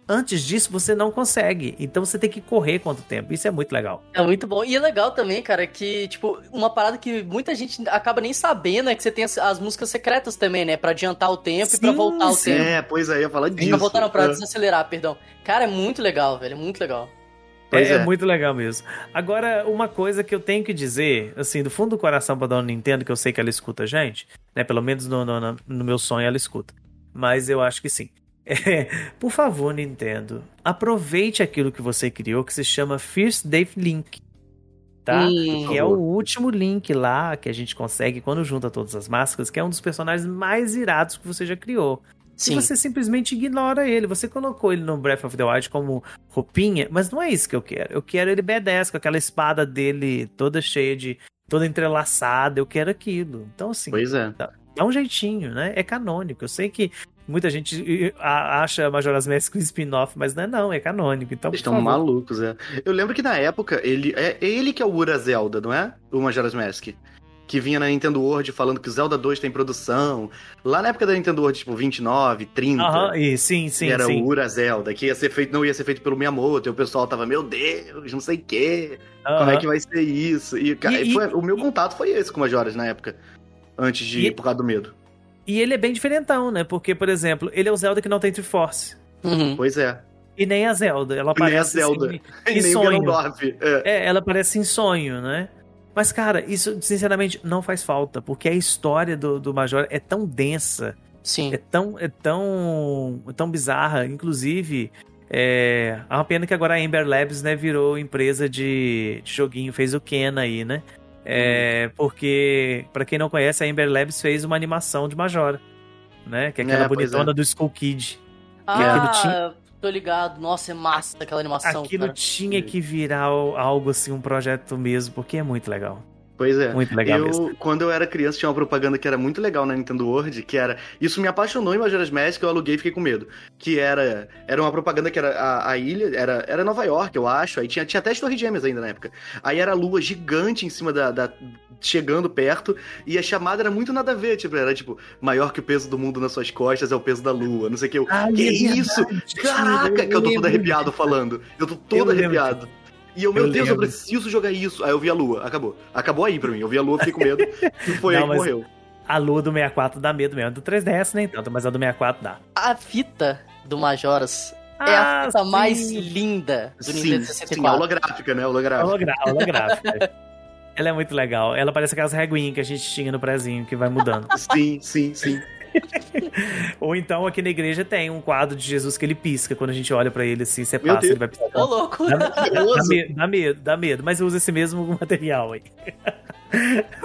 Antes disso, você não consegue. Então, você tem que correr quanto tempo. Isso é muito legal. É muito bom. E é legal também, cara, que, tipo, uma parada que muita gente acaba nem sabendo é que você tem as, as músicas secretas também, né? Pra adiantar o tempo sim, e pra voltar o sim. tempo. É, pois aí, eu ia falar disso. Pra voltar, não, pra é. desacelerar, perdão. Cara, é muito legal, velho. É muito legal. Pois é, é muito legal mesmo. Agora, uma coisa que eu tenho que dizer, assim, do fundo do coração pra Dona Nintendo, que eu sei que ela escuta a gente, né? Pelo menos no, no, no meu sonho ela escuta. Mas eu acho que sim. É, por favor, Nintendo, aproveite aquilo que você criou, que se chama First Date Link, tá? Hum, que é o último link lá que a gente consegue quando junta todas as máscaras, que é um dos personagens mais irados que você já criou. Sim. E você simplesmente ignora ele. Você colocou ele no Breath of the Wild como roupinha, mas não é isso que eu quero. Eu quero ele badass, com aquela espada dele toda cheia de... toda entrelaçada, eu quero aquilo. Então, assim... Pois é. Dá, dá um jeitinho, né? É canônico. Eu sei que muita gente acha Majora's Mask um spin-off, mas não é não, é canônico. Então, eles estão malucos, é. Eu lembro que na época, ele é ele que é o Ura Zelda, não é? O Majora's Mask. Que vinha na Nintendo World falando que o Zelda dois tem produção. Lá na época da Nintendo World, tipo, vinte e nove, trinta. Aham, e sim, sim, era sim. Era o Ura Zelda, que ia ser feito, não ia ser feito pelo Miyamoto. E o pessoal tava, meu Deus, não sei o quê. Uhum. Como é que vai ser isso? E, cara, e, foi, e o meu contato foi esse com o Majora's na época. Antes de, e, por causa do medo. E ele é bem diferentão, né? Porque, por exemplo, ele é o Zelda que não tem Triforce. Uhum. Pois é. E nem a Zelda. Ela aparece e nem a Zelda. Assim, e nem sonho. É. é, ela aparece em sonho, né? Mas, cara, isso, sinceramente, não faz falta, porque a história do, do Majora é tão densa, Sim. é tão é tão, é tão bizarra, inclusive, é, é uma pena que agora a Ember Labs, né, virou empresa de, de joguinho, fez o Ken aí, né, é, hum. porque, pra quem não conhece, a Ember Labs fez uma animação de Majora, né, que é aquela é, bonitona é. do Skull Kid. Ah, que tô ligado, nossa, é massa aquela animação. Aquilo, cara, tinha que virar algo assim, um projeto mesmo, porque é muito legal. Pois é. Muito legal eu, mesmo. Quando eu era criança, tinha uma propaganda que era muito legal na Nintendo World, que era... Isso me apaixonou em Majora's Mask, eu aluguei e fiquei com medo. Que era... Era uma propaganda que era a, a ilha... Era, era Nova York, eu acho. Aí tinha, tinha até as Torres Gêmeas ainda na época. Aí era a lua gigante em cima da... da chegando perto. E a chamada era muito nada a ver. Tipo, era tipo... Maior que o peso do mundo nas suas costas é o peso da lua. Não sei o que. Eu, Ai, que é isso? Verdade. Caraca! Que eu tô todo arrepiado falando. Eu tô todo eu arrepiado. Lembro. E eu, meu eu Deus, lembro. eu preciso jogar isso. Aí eu vi a lua, acabou. Acabou aí pra mim. Eu vi a lua, fiquei com medo. E foi não, aí que morreu. A lua do sessenta e quatro dá medo mesmo. Do três D S nem tanto, mas a do sessenta e quatro dá. A fita do Majora's ah, é a fita sim. mais linda do sim, Nintendo sessenta e quatro. Sim, a holográfica, né? Holográfica. Hologra holográfica. Ela é muito legal. Ela parece aquelas reguinhas que a gente tinha no prezinho, que vai mudando. Sim, sim, sim. Ou então aqui na igreja tem um quadro de Jesus que ele pisca. Quando a gente olha pra ele assim, você Meu passa, Deus. Ele vai piscar. Ô, louco! Dá, dá, medo, dá medo, dá medo. Mas usa esse mesmo material aí.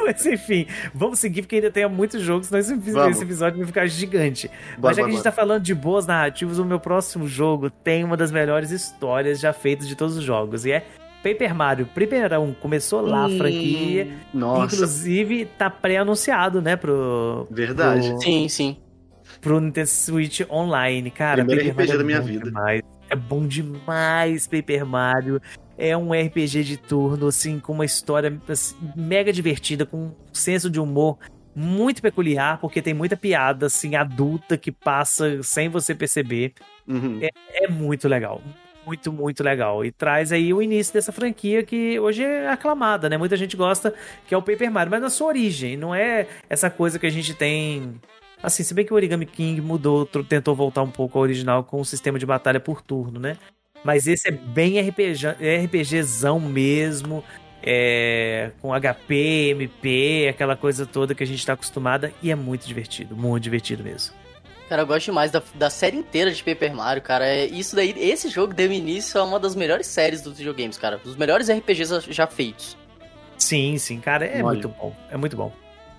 Mas enfim, vamos seguir porque ainda tem muitos jogos, senão esse, esse episódio vai ficar gigante. Bora, Mas já bora, que a gente bora. tá falando de boas narrativas, o meu próximo jogo tem uma das melhores histórias já feitas de todos os jogos. E é Paper Mario, primeirão, começou lá a franquia. Nossa. Inclusive, tá pré-anunciado, né? Pro. Verdade. Pro, sim, sim. Pro Nintendo Switch Online, cara. Primeiro R P G da minha vida. Demais. É bom demais, Paper Mario. É um R P G de turno, assim, com uma história assim, mega divertida, com um senso de humor muito peculiar, porque tem muita piada, assim, adulta que passa sem você perceber. Uhum. É, é muito legal. Muito, muito legal. E traz aí o início dessa franquia que hoje é aclamada, né? Muita gente gosta, que é o Paper Mario. Mas na sua origem, não é essa coisa que a gente tem... Assim, se bem que o Origami King mudou, tentou voltar um pouco ao original com o sistema de batalha por turno, né? Mas esse é bem R P G, RPGzão mesmo, é, com H P, M P, aquela coisa toda que a gente tá acostumada. E é muito divertido, muito divertido mesmo. Cara, eu gosto demais da, da série inteira de Paper Mario, cara. É, isso daí, esse jogo deu início a uma das melhores séries dos videogames, cara. Dos melhores R P Gs já feitos. Sim, sim, cara. É Olha, muito bom. É muito bom.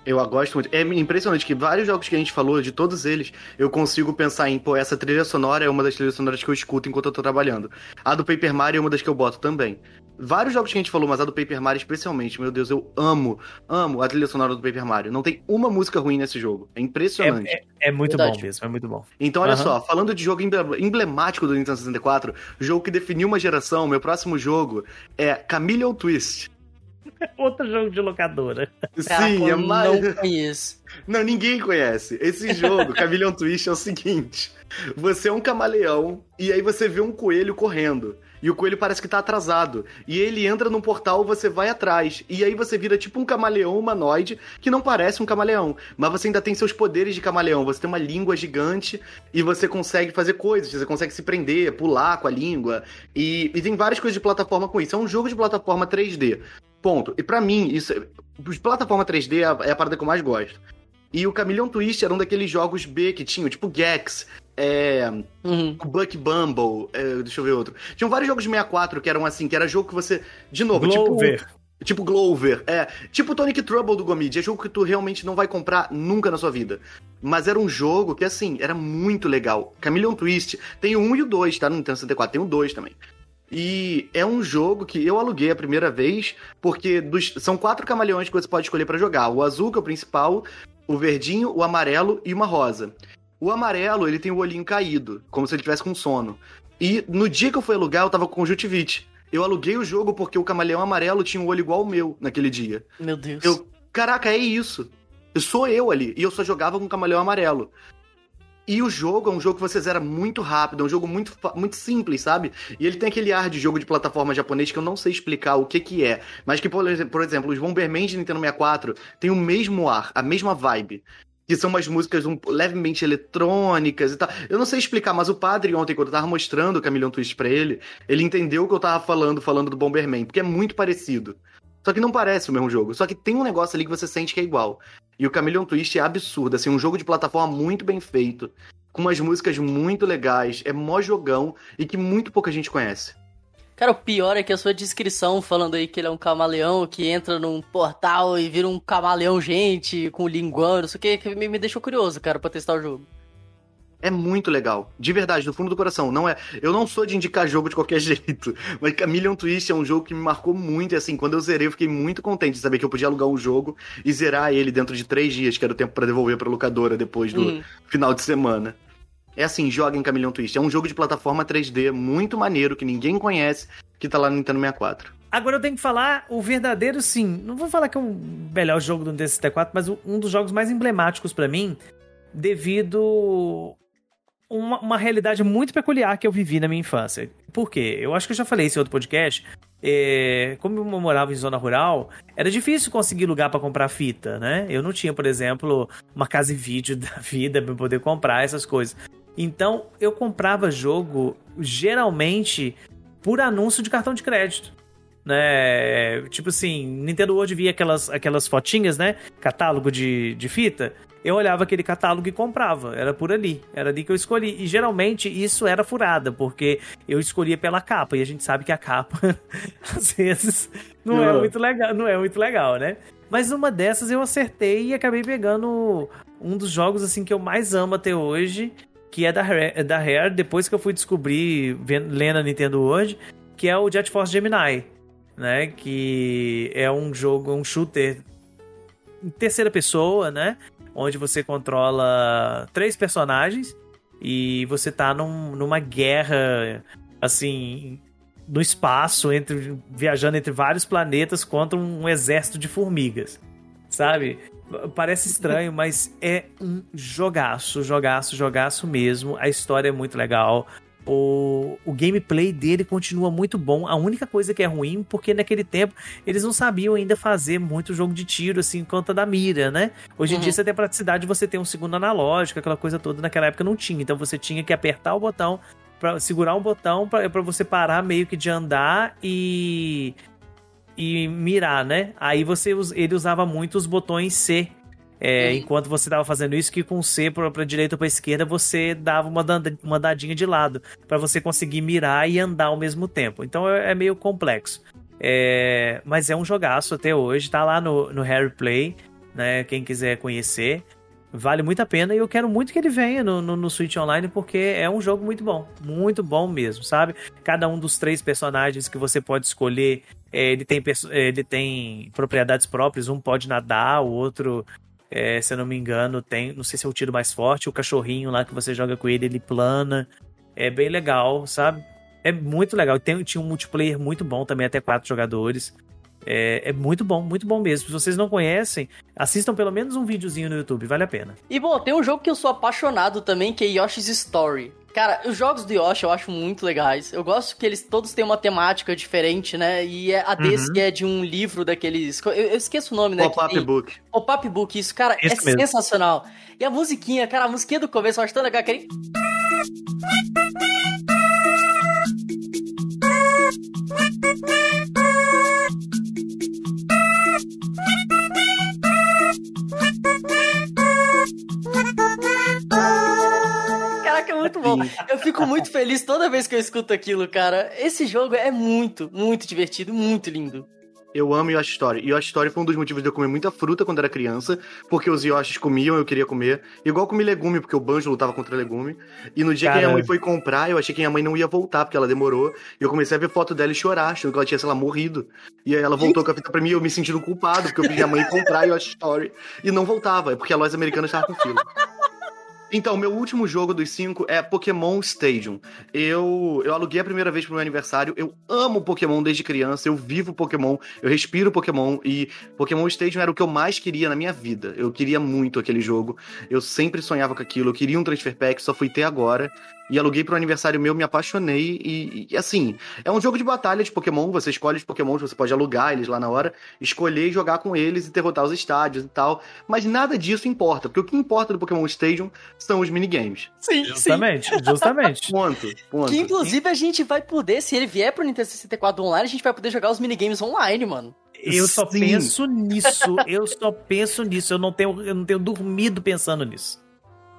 Eu gosto muito. É impressionante que vários jogos que a gente falou, de todos eles, eu consigo pensar em, pô, essa trilha sonora é uma das trilhas sonoras que eu escuto enquanto eu tô trabalhando. A do Paper Mario é uma das que eu boto também. Vários jogos que a gente falou, mas a do Paper Mario especialmente, meu Deus, eu amo, amo a trilha sonora do Paper Mario. Não tem uma música ruim nesse jogo. É impressionante. É, é, é muito Verdade. bom mesmo, é muito bom. Então, olha uhum. só, falando de jogo emblemático do Nintendo sessenta e quatro, jogo que definiu uma geração, meu próximo jogo é Chameleon Twist. Outro jogo de locadora. Sim, é mais... Não conheço. Não, ninguém conhece. Esse jogo, Chameleon Twist, é o seguinte. Você é um camaleão e aí você vê um coelho correndo. E o coelho parece que tá atrasado. E ele entra num portal, você vai atrás. E aí você vira tipo um camaleão humanoide, que não parece um camaleão. Mas você ainda tem seus poderes de camaleão. Você tem uma língua gigante e você consegue fazer coisas. Você consegue se prender, pular com a língua. E, e tem várias coisas de plataforma com isso. É um jogo de plataforma três D. Ponto. E pra mim, isso, plataforma três D é a, é a parada que eu mais gosto. E o Chameleon Twist era um daqueles jogos B que tinham, tipo Gex... É, uhum. o Buck Bumble, é, deixa eu ver outro. Tinham vários jogos de sessenta e quatro que eram assim, que era jogo que você, de novo, Glover. tipo... Tipo Glover, é. Tipo Tonic Trouble do Gomid. É jogo que tu realmente não vai comprar nunca na sua vida. Mas era um jogo que, assim, era muito legal. Chameleon Twist. Tem o um e o dois, tá? No Nintendo sessenta e quatro tem o dois também. E é um jogo que eu aluguei a primeira vez, porque dos, são quatro camaleões que você pode escolher pra jogar. O azul, que é o principal, o verdinho, o amarelo e uma rosa. O amarelo, ele tem o olhinho caído, como se ele tivesse com sono. E no dia que eu fui alugar, eu tava com conjuntivite. Eu aluguei o jogo porque o camaleão amarelo tinha um olho igual ao meu naquele dia. Meu Deus. Eu, caraca, é isso. Eu sou eu ali. E eu só jogava com o camaleão amarelo. E o jogo é um jogo que você zera muito rápido. É um jogo muito, muito simples, sabe? E ele tem aquele ar de jogo de plataforma japonês que eu não sei explicar o que que é. Mas que, por exemplo, os Bomberman de Nintendo sessenta e quatro tem o mesmo ar, a mesma vibe. Que são umas músicas um, levemente eletrônicas e tal. Eu não sei explicar, mas o padre ontem, quando eu tava mostrando o Chameleon Twist pra ele, ele entendeu o que eu tava falando, falando do Bomberman, porque é muito parecido. Só que não parece o mesmo jogo. Só que tem um negócio ali que você sente que é igual. E o Chameleon Twist é absurdo, assim, um jogo de plataforma muito bem feito, com umas músicas muito legais, é mó jogão e que muito pouca gente conhece. Cara, o pior é que a sua descrição, falando aí que ele é um camaleão, que entra num portal e vira um camaleão gente, com linguão, não sei o que, que me, me deixou curioso, cara, pra testar o jogo. É muito legal, de verdade, do fundo do coração, não é... Eu não sou de indicar jogo de qualquer jeito, mas Chameleon Twist é um jogo que me marcou muito, e assim, quando eu zerei, eu fiquei muito contente de saber que eu podia alugar um jogo e zerar ele dentro de três dias, que era o tempo pra devolver pra locadora depois do hum. final de semana. É assim, joga em Chameleon Twist. É um jogo de plataforma três D muito maneiro, que ninguém conhece, que tá lá no Nintendo sessenta e quatro. Agora eu tenho que falar o verdadeiro, sim. Não vou falar que é o melhor jogo do Nintendo sessenta e quatro, mas um dos jogos mais emblemáticos pra mim, devido a uma, uma realidade muito peculiar que eu vivi na minha infância. Por quê? Eu acho que eu já falei isso em outro podcast. É, como eu morava em zona rural, era difícil conseguir lugar pra comprar fita, né? Eu não tinha, por exemplo, uma casa e vídeo da vida pra poder comprar essas coisas. Então, eu comprava jogo, geralmente, por anúncio de cartão de crédito, né? Tipo assim, Nintendo World via aquelas, aquelas fotinhas, né? Catálogo de, de fita. Eu olhava aquele catálogo e comprava. Era por ali. Era ali que eu escolhi. E, geralmente, isso era furada, porque eu escolhia pela capa. E a gente sabe que a capa, às vezes, não, não. É muito legal, não é muito legal, né? Mas uma dessas eu acertei e acabei pegando um dos jogos assim, que eu mais amo até hoje, que é da Rare, da Rare, depois que eu fui descobrir, lendo a Nintendo World, que é o Jet Force Gemini, né? Que é um jogo, um shooter em terceira pessoa, né? Onde você controla três personagens e você tá num, numa guerra, assim, no espaço, entre, viajando entre vários planetas contra um exército de formigas, sabe? Parece estranho, mas é um jogaço, jogaço, jogaço mesmo. A história é muito legal. O, o gameplay dele continua muito bom. A única coisa que é ruim, porque naquele tempo eles não sabiam ainda fazer muito jogo de tiro, assim, conta da mira, né? Hoje em uhum. dia você tem a praticidade de você ter um segundo analógico, aquela coisa toda. Naquela época não tinha. Então você tinha que apertar o botão, pra, segurar um botão pra, pra você parar meio que de andar e... e mirar, né? Aí você, ele usava muito os botões C. É, enquanto você tava fazendo isso, que com C pra, pra direita ou pra esquerda, você dava uma, danda, uma dadinha de lado, pra você conseguir mirar e andar ao mesmo tempo. Então é, é meio complexo. É, mas é um jogaço até hoje. Tá lá no, no Rare Replay, né? Quem quiser conhecer, vale muito a pena. E eu quero muito que ele venha no, no, no Switch Online, porque é um jogo muito bom. Muito bom mesmo, sabe? Cada um dos três personagens que você pode escolher, ele tem, ele tem propriedades próprias. Um pode nadar, o outro, é, se eu não me engano, tem, não sei se é o tiro mais forte, o cachorrinho lá que você joga com ele, ele plana. É bem legal, sabe? É muito legal. Tem, tinha um multiplayer muito bom também, até quatro jogadores. É, é muito bom, muito bom mesmo. Se vocês não conhecem, assistam pelo menos um videozinho no YouTube, vale a pena. E bom, tem um jogo que eu sou apaixonado também, que é Yoshi's Story. Cara, os jogos do Yoshi eu acho muito legais. Eu gosto que eles todos têm uma temática diferente, né? E é a desse uhum. que é de um livro daqueles... Eu, eu esqueço o nome, né? Pop-Up Book. Pop-Up Book, isso, cara, isso é mesmo. Sensacional. E a musiquinha, cara, a musiquinha do começo, eu acho tão legal aquele... Caraca, é muito bom. Eu fico muito feliz toda vez que eu escuto aquilo, cara. Esse jogo é muito, muito divertido, muito lindo. Eu amo Yoshi's Story. Yoshi's Story foi um dos motivos de eu comer muita fruta quando era criança, porque os Yoshis comiam, eu queria comer. Igual comi legume, porque o Banjo lutava contra legume. E no dia Caramba. que minha mãe foi comprar, eu achei que minha mãe não ia voltar, porque ela demorou. E eu comecei a ver foto dela e chorar, achando que ela tinha, sei lá, morrido. E aí ela voltou com a fita pra mim e eu me sentindo culpado, porque eu pedi a mãe comprar Yoshi's Story. E não voltava, é porque a loja americana estava com fila. Então, meu último jogo dos cinco é Pokémon Stadium. Eu, eu aluguei a primeira vez pro meu aniversário. Eu amo Pokémon desde criança. Eu vivo Pokémon. Eu respiro Pokémon. E Pokémon Stadium era o que eu mais queria na minha vida. Eu queria muito aquele jogo. Eu sempre sonhava com aquilo. Eu queria um Transfer Pack. Só fui ter agora. E aluguei pro aniversário meu, me apaixonei. E, e assim, é um jogo de batalha de Pokémon. Você escolhe os Pokémons, você pode alugar eles lá na hora, escolher e jogar com eles e derrotar os estádios e tal. Mas nada disso importa, porque o que importa do Pokémon Stadium são os minigames. Sim, justamente, sim. Justamente. Ponto, ponto. Que inclusive a gente vai poder, se ele vier pro Nintendo sessenta e quatro online, a gente vai poder jogar os minigames online, mano. Eu só sim. penso nisso, eu só penso nisso. Eu não tenho, eu não tenho dormido pensando nisso.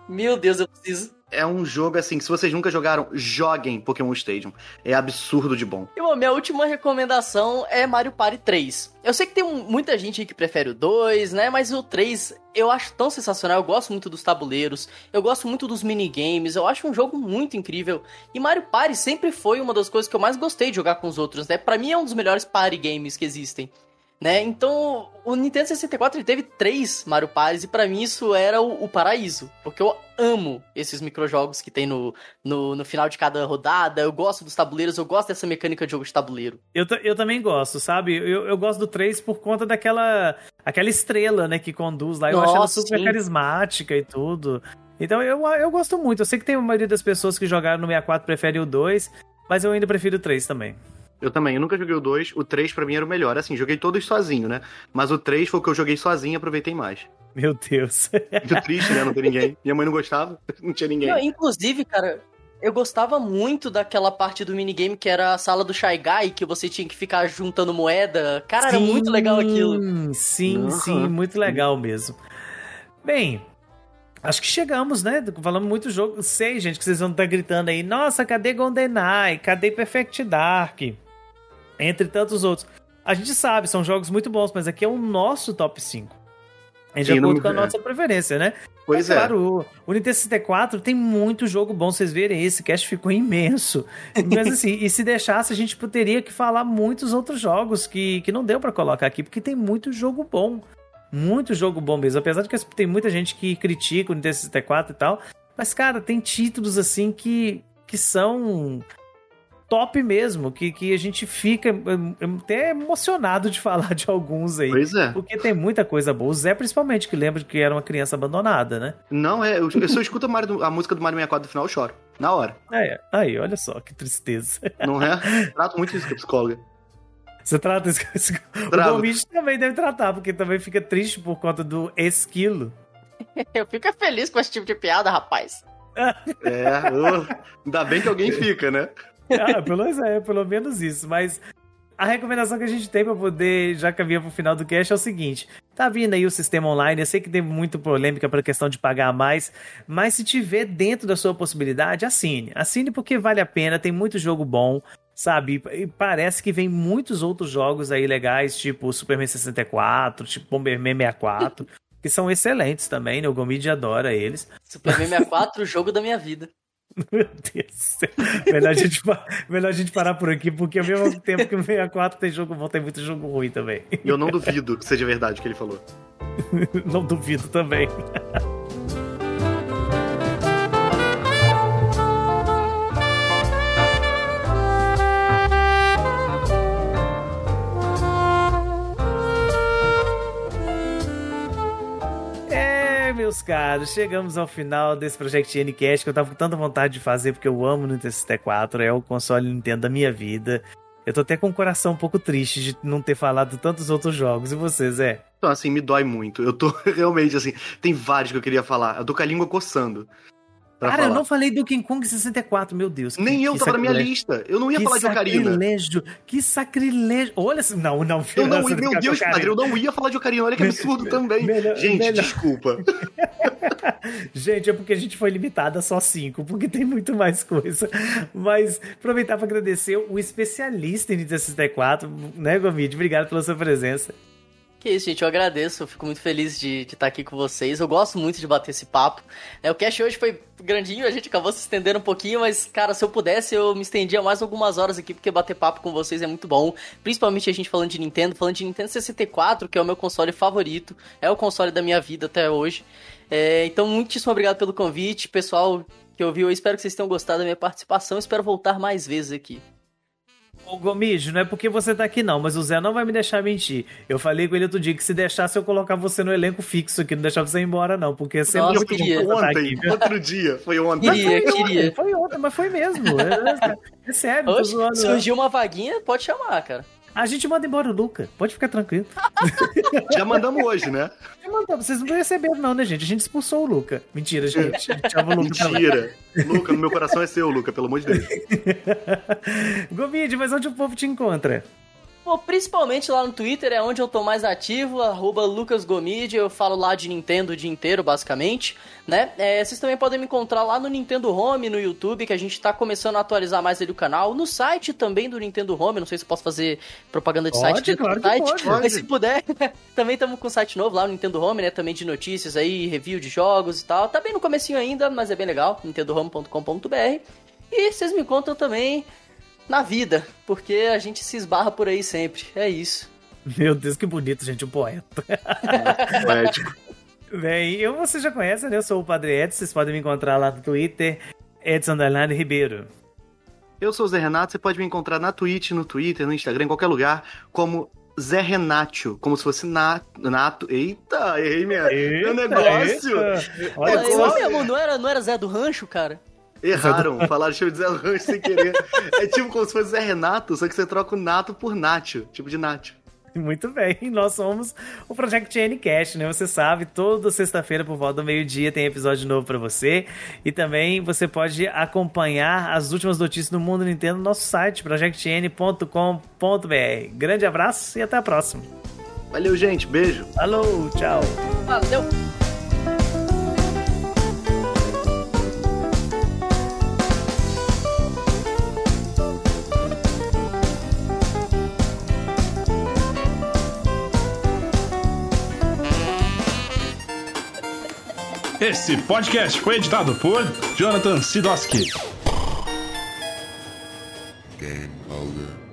Meu Deus, eu preciso... É um jogo, assim, que se vocês nunca jogaram, joguem Pokémon Stadium. É absurdo de bom. E, bom, minha última recomendação é Mario Party três. Eu sei que tem um, muita gente aí que prefere o dois, né? Mas o três eu acho tão sensacional. Eu gosto muito dos tabuleiros. Eu gosto muito dos minigames. Eu acho um jogo muito incrível. E Mario Party sempre foi uma das coisas que eu mais gostei de jogar com os outros, né? Pra mim é um dos melhores party games que existem. Né? Então, o Nintendo sessenta e quatro ele teve três Mario Parties e pra mim isso era o, o paraíso, porque eu amo esses microjogos que tem no, no, no final de cada rodada, eu gosto dos tabuleiros, eu gosto dessa mecânica de jogo de tabuleiro. Eu, t- eu também gosto, sabe? Eu, eu gosto do três por conta daquela aquela estrela, né, que conduz lá, eu Nossa, acho ela super sim. carismática e tudo. Então, eu, eu gosto muito, eu sei que tem a maioria das pessoas que jogaram no sessenta e quatro preferem o dois, mas eu ainda prefiro o três também. Eu também, eu nunca joguei o dois, o três pra mim era o melhor. Assim, joguei todos sozinho, né? Mas o três foi o que eu joguei sozinho e aproveitei mais. Meu Deus. Muito triste, né? Não ter ninguém. Minha mãe não gostava, não tinha ninguém. Eu, inclusive, cara, eu gostava muito daquela parte do minigame que era a sala do Shy Guy, que você tinha que ficar juntando moeda. Cara, sim, era muito legal aquilo. Sim, uhum. sim, muito legal mesmo. Bem... Acho que chegamos, né? Falamos muito jogo. Sei, gente, que vocês vão estar gritando aí. Nossa, cadê GoldenEye? Cadê Perfect Dark? Entre tantos outros. A gente sabe, são jogos muito bons, mas aqui é o nosso top cinco. É de Sim, acordo não... com a nossa preferência, né? Pois mas, é. Claro, o Nintendo sessenta e quatro tem muito jogo bom, vocês verem. Esse cast ficou imenso. Mas assim, e se deixasse, a gente teria que falar muitos outros jogos que, que não deu pra colocar aqui, porque tem muito jogo bom. Muito jogo bom mesmo, apesar de que tem muita gente que critica o Nintendo sessenta e quatro e tal, mas, cara, tem títulos, assim, que, que são top mesmo, que, que a gente fica até emocionado de falar de alguns aí. Pois é. Porque tem muita coisa boa. O Zé, principalmente, que lembra que era uma criança abandonada, né? Não, é, eu, eu só escuto a, Mario, a música do Mario sessenta e quatro no final, eu choro, na hora. É, aí, olha só, que tristeza. Não é? Trato muito isso com a psicóloga. Você trata esse... O Domínio também deve tratar, porque também fica triste por conta do esquilo. Eu fico feliz com esse tipo de piada, rapaz. É, oh, ainda bem que alguém fica, né? Ah, pelo, é, pelo menos isso, mas a recomendação que a gente tem pra poder já caminhar pro final do cast é o seguinte, tá vindo aí o sistema online, eu sei que tem muita polêmica pra questão de pagar a mais, mas se tiver dentro da sua possibilidade, assine. Assine porque vale a pena, tem muito jogo bom, sabe, e parece que vem muitos outros jogos aí legais, tipo Superman sessenta e quatro, tipo Bomberman sessenta e quatro, que são excelentes também, né? O Gomid adora eles. Superman sessenta e quatro, o jogo da minha vida. Meu Deus do céu. Melhor a gente, melhor a gente parar por aqui, porque ao mesmo tempo que o sessenta e quatro tem jogo bom, tem muito jogo ruim também. E eu não duvido que seja verdade o que ele falou. Não duvido também. Meus caros, chegamos ao final desse Project N Cast que eu tava com tanta vontade de fazer porque eu amo o Nintendo sessenta e quatro, é o console Nintendo da minha vida. Eu tô até com o coração um pouco triste de não ter falado tantos outros jogos. E vocês, é? Então, assim, me dói muito. Eu tô realmente, assim, tem vários que eu queria falar. Eu tô com a língua coçando. Cara, falar. Eu não falei do Donkey Kong sessenta e quatro, meu Deus. Nem que, eu que tava sacrilégio. Na minha lista. Eu não ia que falar de Ocarina. Que sacrilégio, que sacrilégio. Olha, não, não. Eu não ia, meu Deus, padre, eu não ia falar de Ocarina. Olha que absurdo melhor, também. Melhor, gente, melhor. Desculpa. Gente, é porque a gente foi limitado a só cinco, porque tem muito mais coisa. Mas aproveitar para agradecer o especialista em Nintendo sessenta e quatro, né, Gomide? Obrigado pela sua presença. Que isso, gente, eu agradeço, eu fico muito feliz de, de estar aqui com vocês, eu gosto muito de bater esse papo, é, o cast hoje foi grandinho, a gente acabou se estendendo um pouquinho, mas, cara, se eu pudesse, eu me estendia mais algumas horas aqui, porque bater papo com vocês é muito bom, principalmente a gente falando de Nintendo, falando de Nintendo sessenta e quatro, que é o meu console favorito, é o console da minha vida até hoje, é, então, muitíssimo obrigado pelo convite, pessoal que ouviu, eu espero que vocês tenham gostado da minha participação, espero voltar mais vezes aqui. Ô Gomide, não é porque você tá aqui não, mas o Zé não vai me deixar mentir. Eu falei com ele outro dia que se deixasse eu colocar você no elenco fixo aqui, não deixava você ir embora não, porque é sempre muito bom você tá aqui. Outro dia, foi ontem. Queria, foi, queria. Ontem foi ontem, mas foi mesmo. É, é sério, tô zoando. Surgiu uma vaguinha, pode chamar, cara. A gente manda embora o Luca, pode ficar tranquilo. Já mandamos hoje, né? Já mandamos, vocês não receberam não, né, gente? A gente expulsou o Luca. Mentira, gente. A gente chama o Luca. Mentira. Luca, no meu coração é seu, Luca, pelo amor de Deus. Gomide, mas onde o povo te encontra? Pô, principalmente lá no Twitter, é onde eu tô mais ativo, arroba lucasgomide, eu falo lá de Nintendo o dia inteiro, basicamente, né? É, vocês também podem me encontrar lá no Nintendo Home, no YouTube, que a gente tá começando a atualizar mais ali o canal, no site também do Nintendo Home, não sei se eu posso fazer propaganda de pode, site, claro do site pode, pode. Mas se puder, também estamos com um site novo lá no Nintendo Home, né? Também de notícias aí, review de jogos e tal, tá bem no comecinho ainda, mas é bem legal, nintendo home ponto com ponto b r, e vocês me encontram também... na vida, porque a gente se esbarra por aí sempre, é isso. Meu Deus, que bonito, gente, um poeta. É, poético. Bem, eu, você já conhece, né? Eu sou o Padre Edson, vocês podem me encontrar lá no Twitter, Edson Underline Ribeiro. Eu sou o Zé Renato, você pode me encontrar na Twitch, no Twitter, no Instagram, em qualquer lugar, como Zé Renato, como se fosse nato, nato. Eita, errei minha, eita, meu negócio. Eita. Olha, é, só, meu amor, não era, não era Zé do Rancho, cara? Erraram, falaram show de Zé Rancho sem querer. É tipo como se fosse Zé Renato, só que você troca o Nato por Nacho, tipo de Nacho. Muito bem, nós somos o Project N Cast, né? Você sabe, toda sexta-feira por volta do meio-dia tem episódio novo pra você. E também você pode acompanhar as últimas notícias do mundo Nintendo no nosso site, project n ponto com ponto b r. Grande abraço e até a próxima. Valeu, gente, beijo. Falou, tchau. Valeu. Esse podcast foi editado por Jonathan Sidoski. Game over.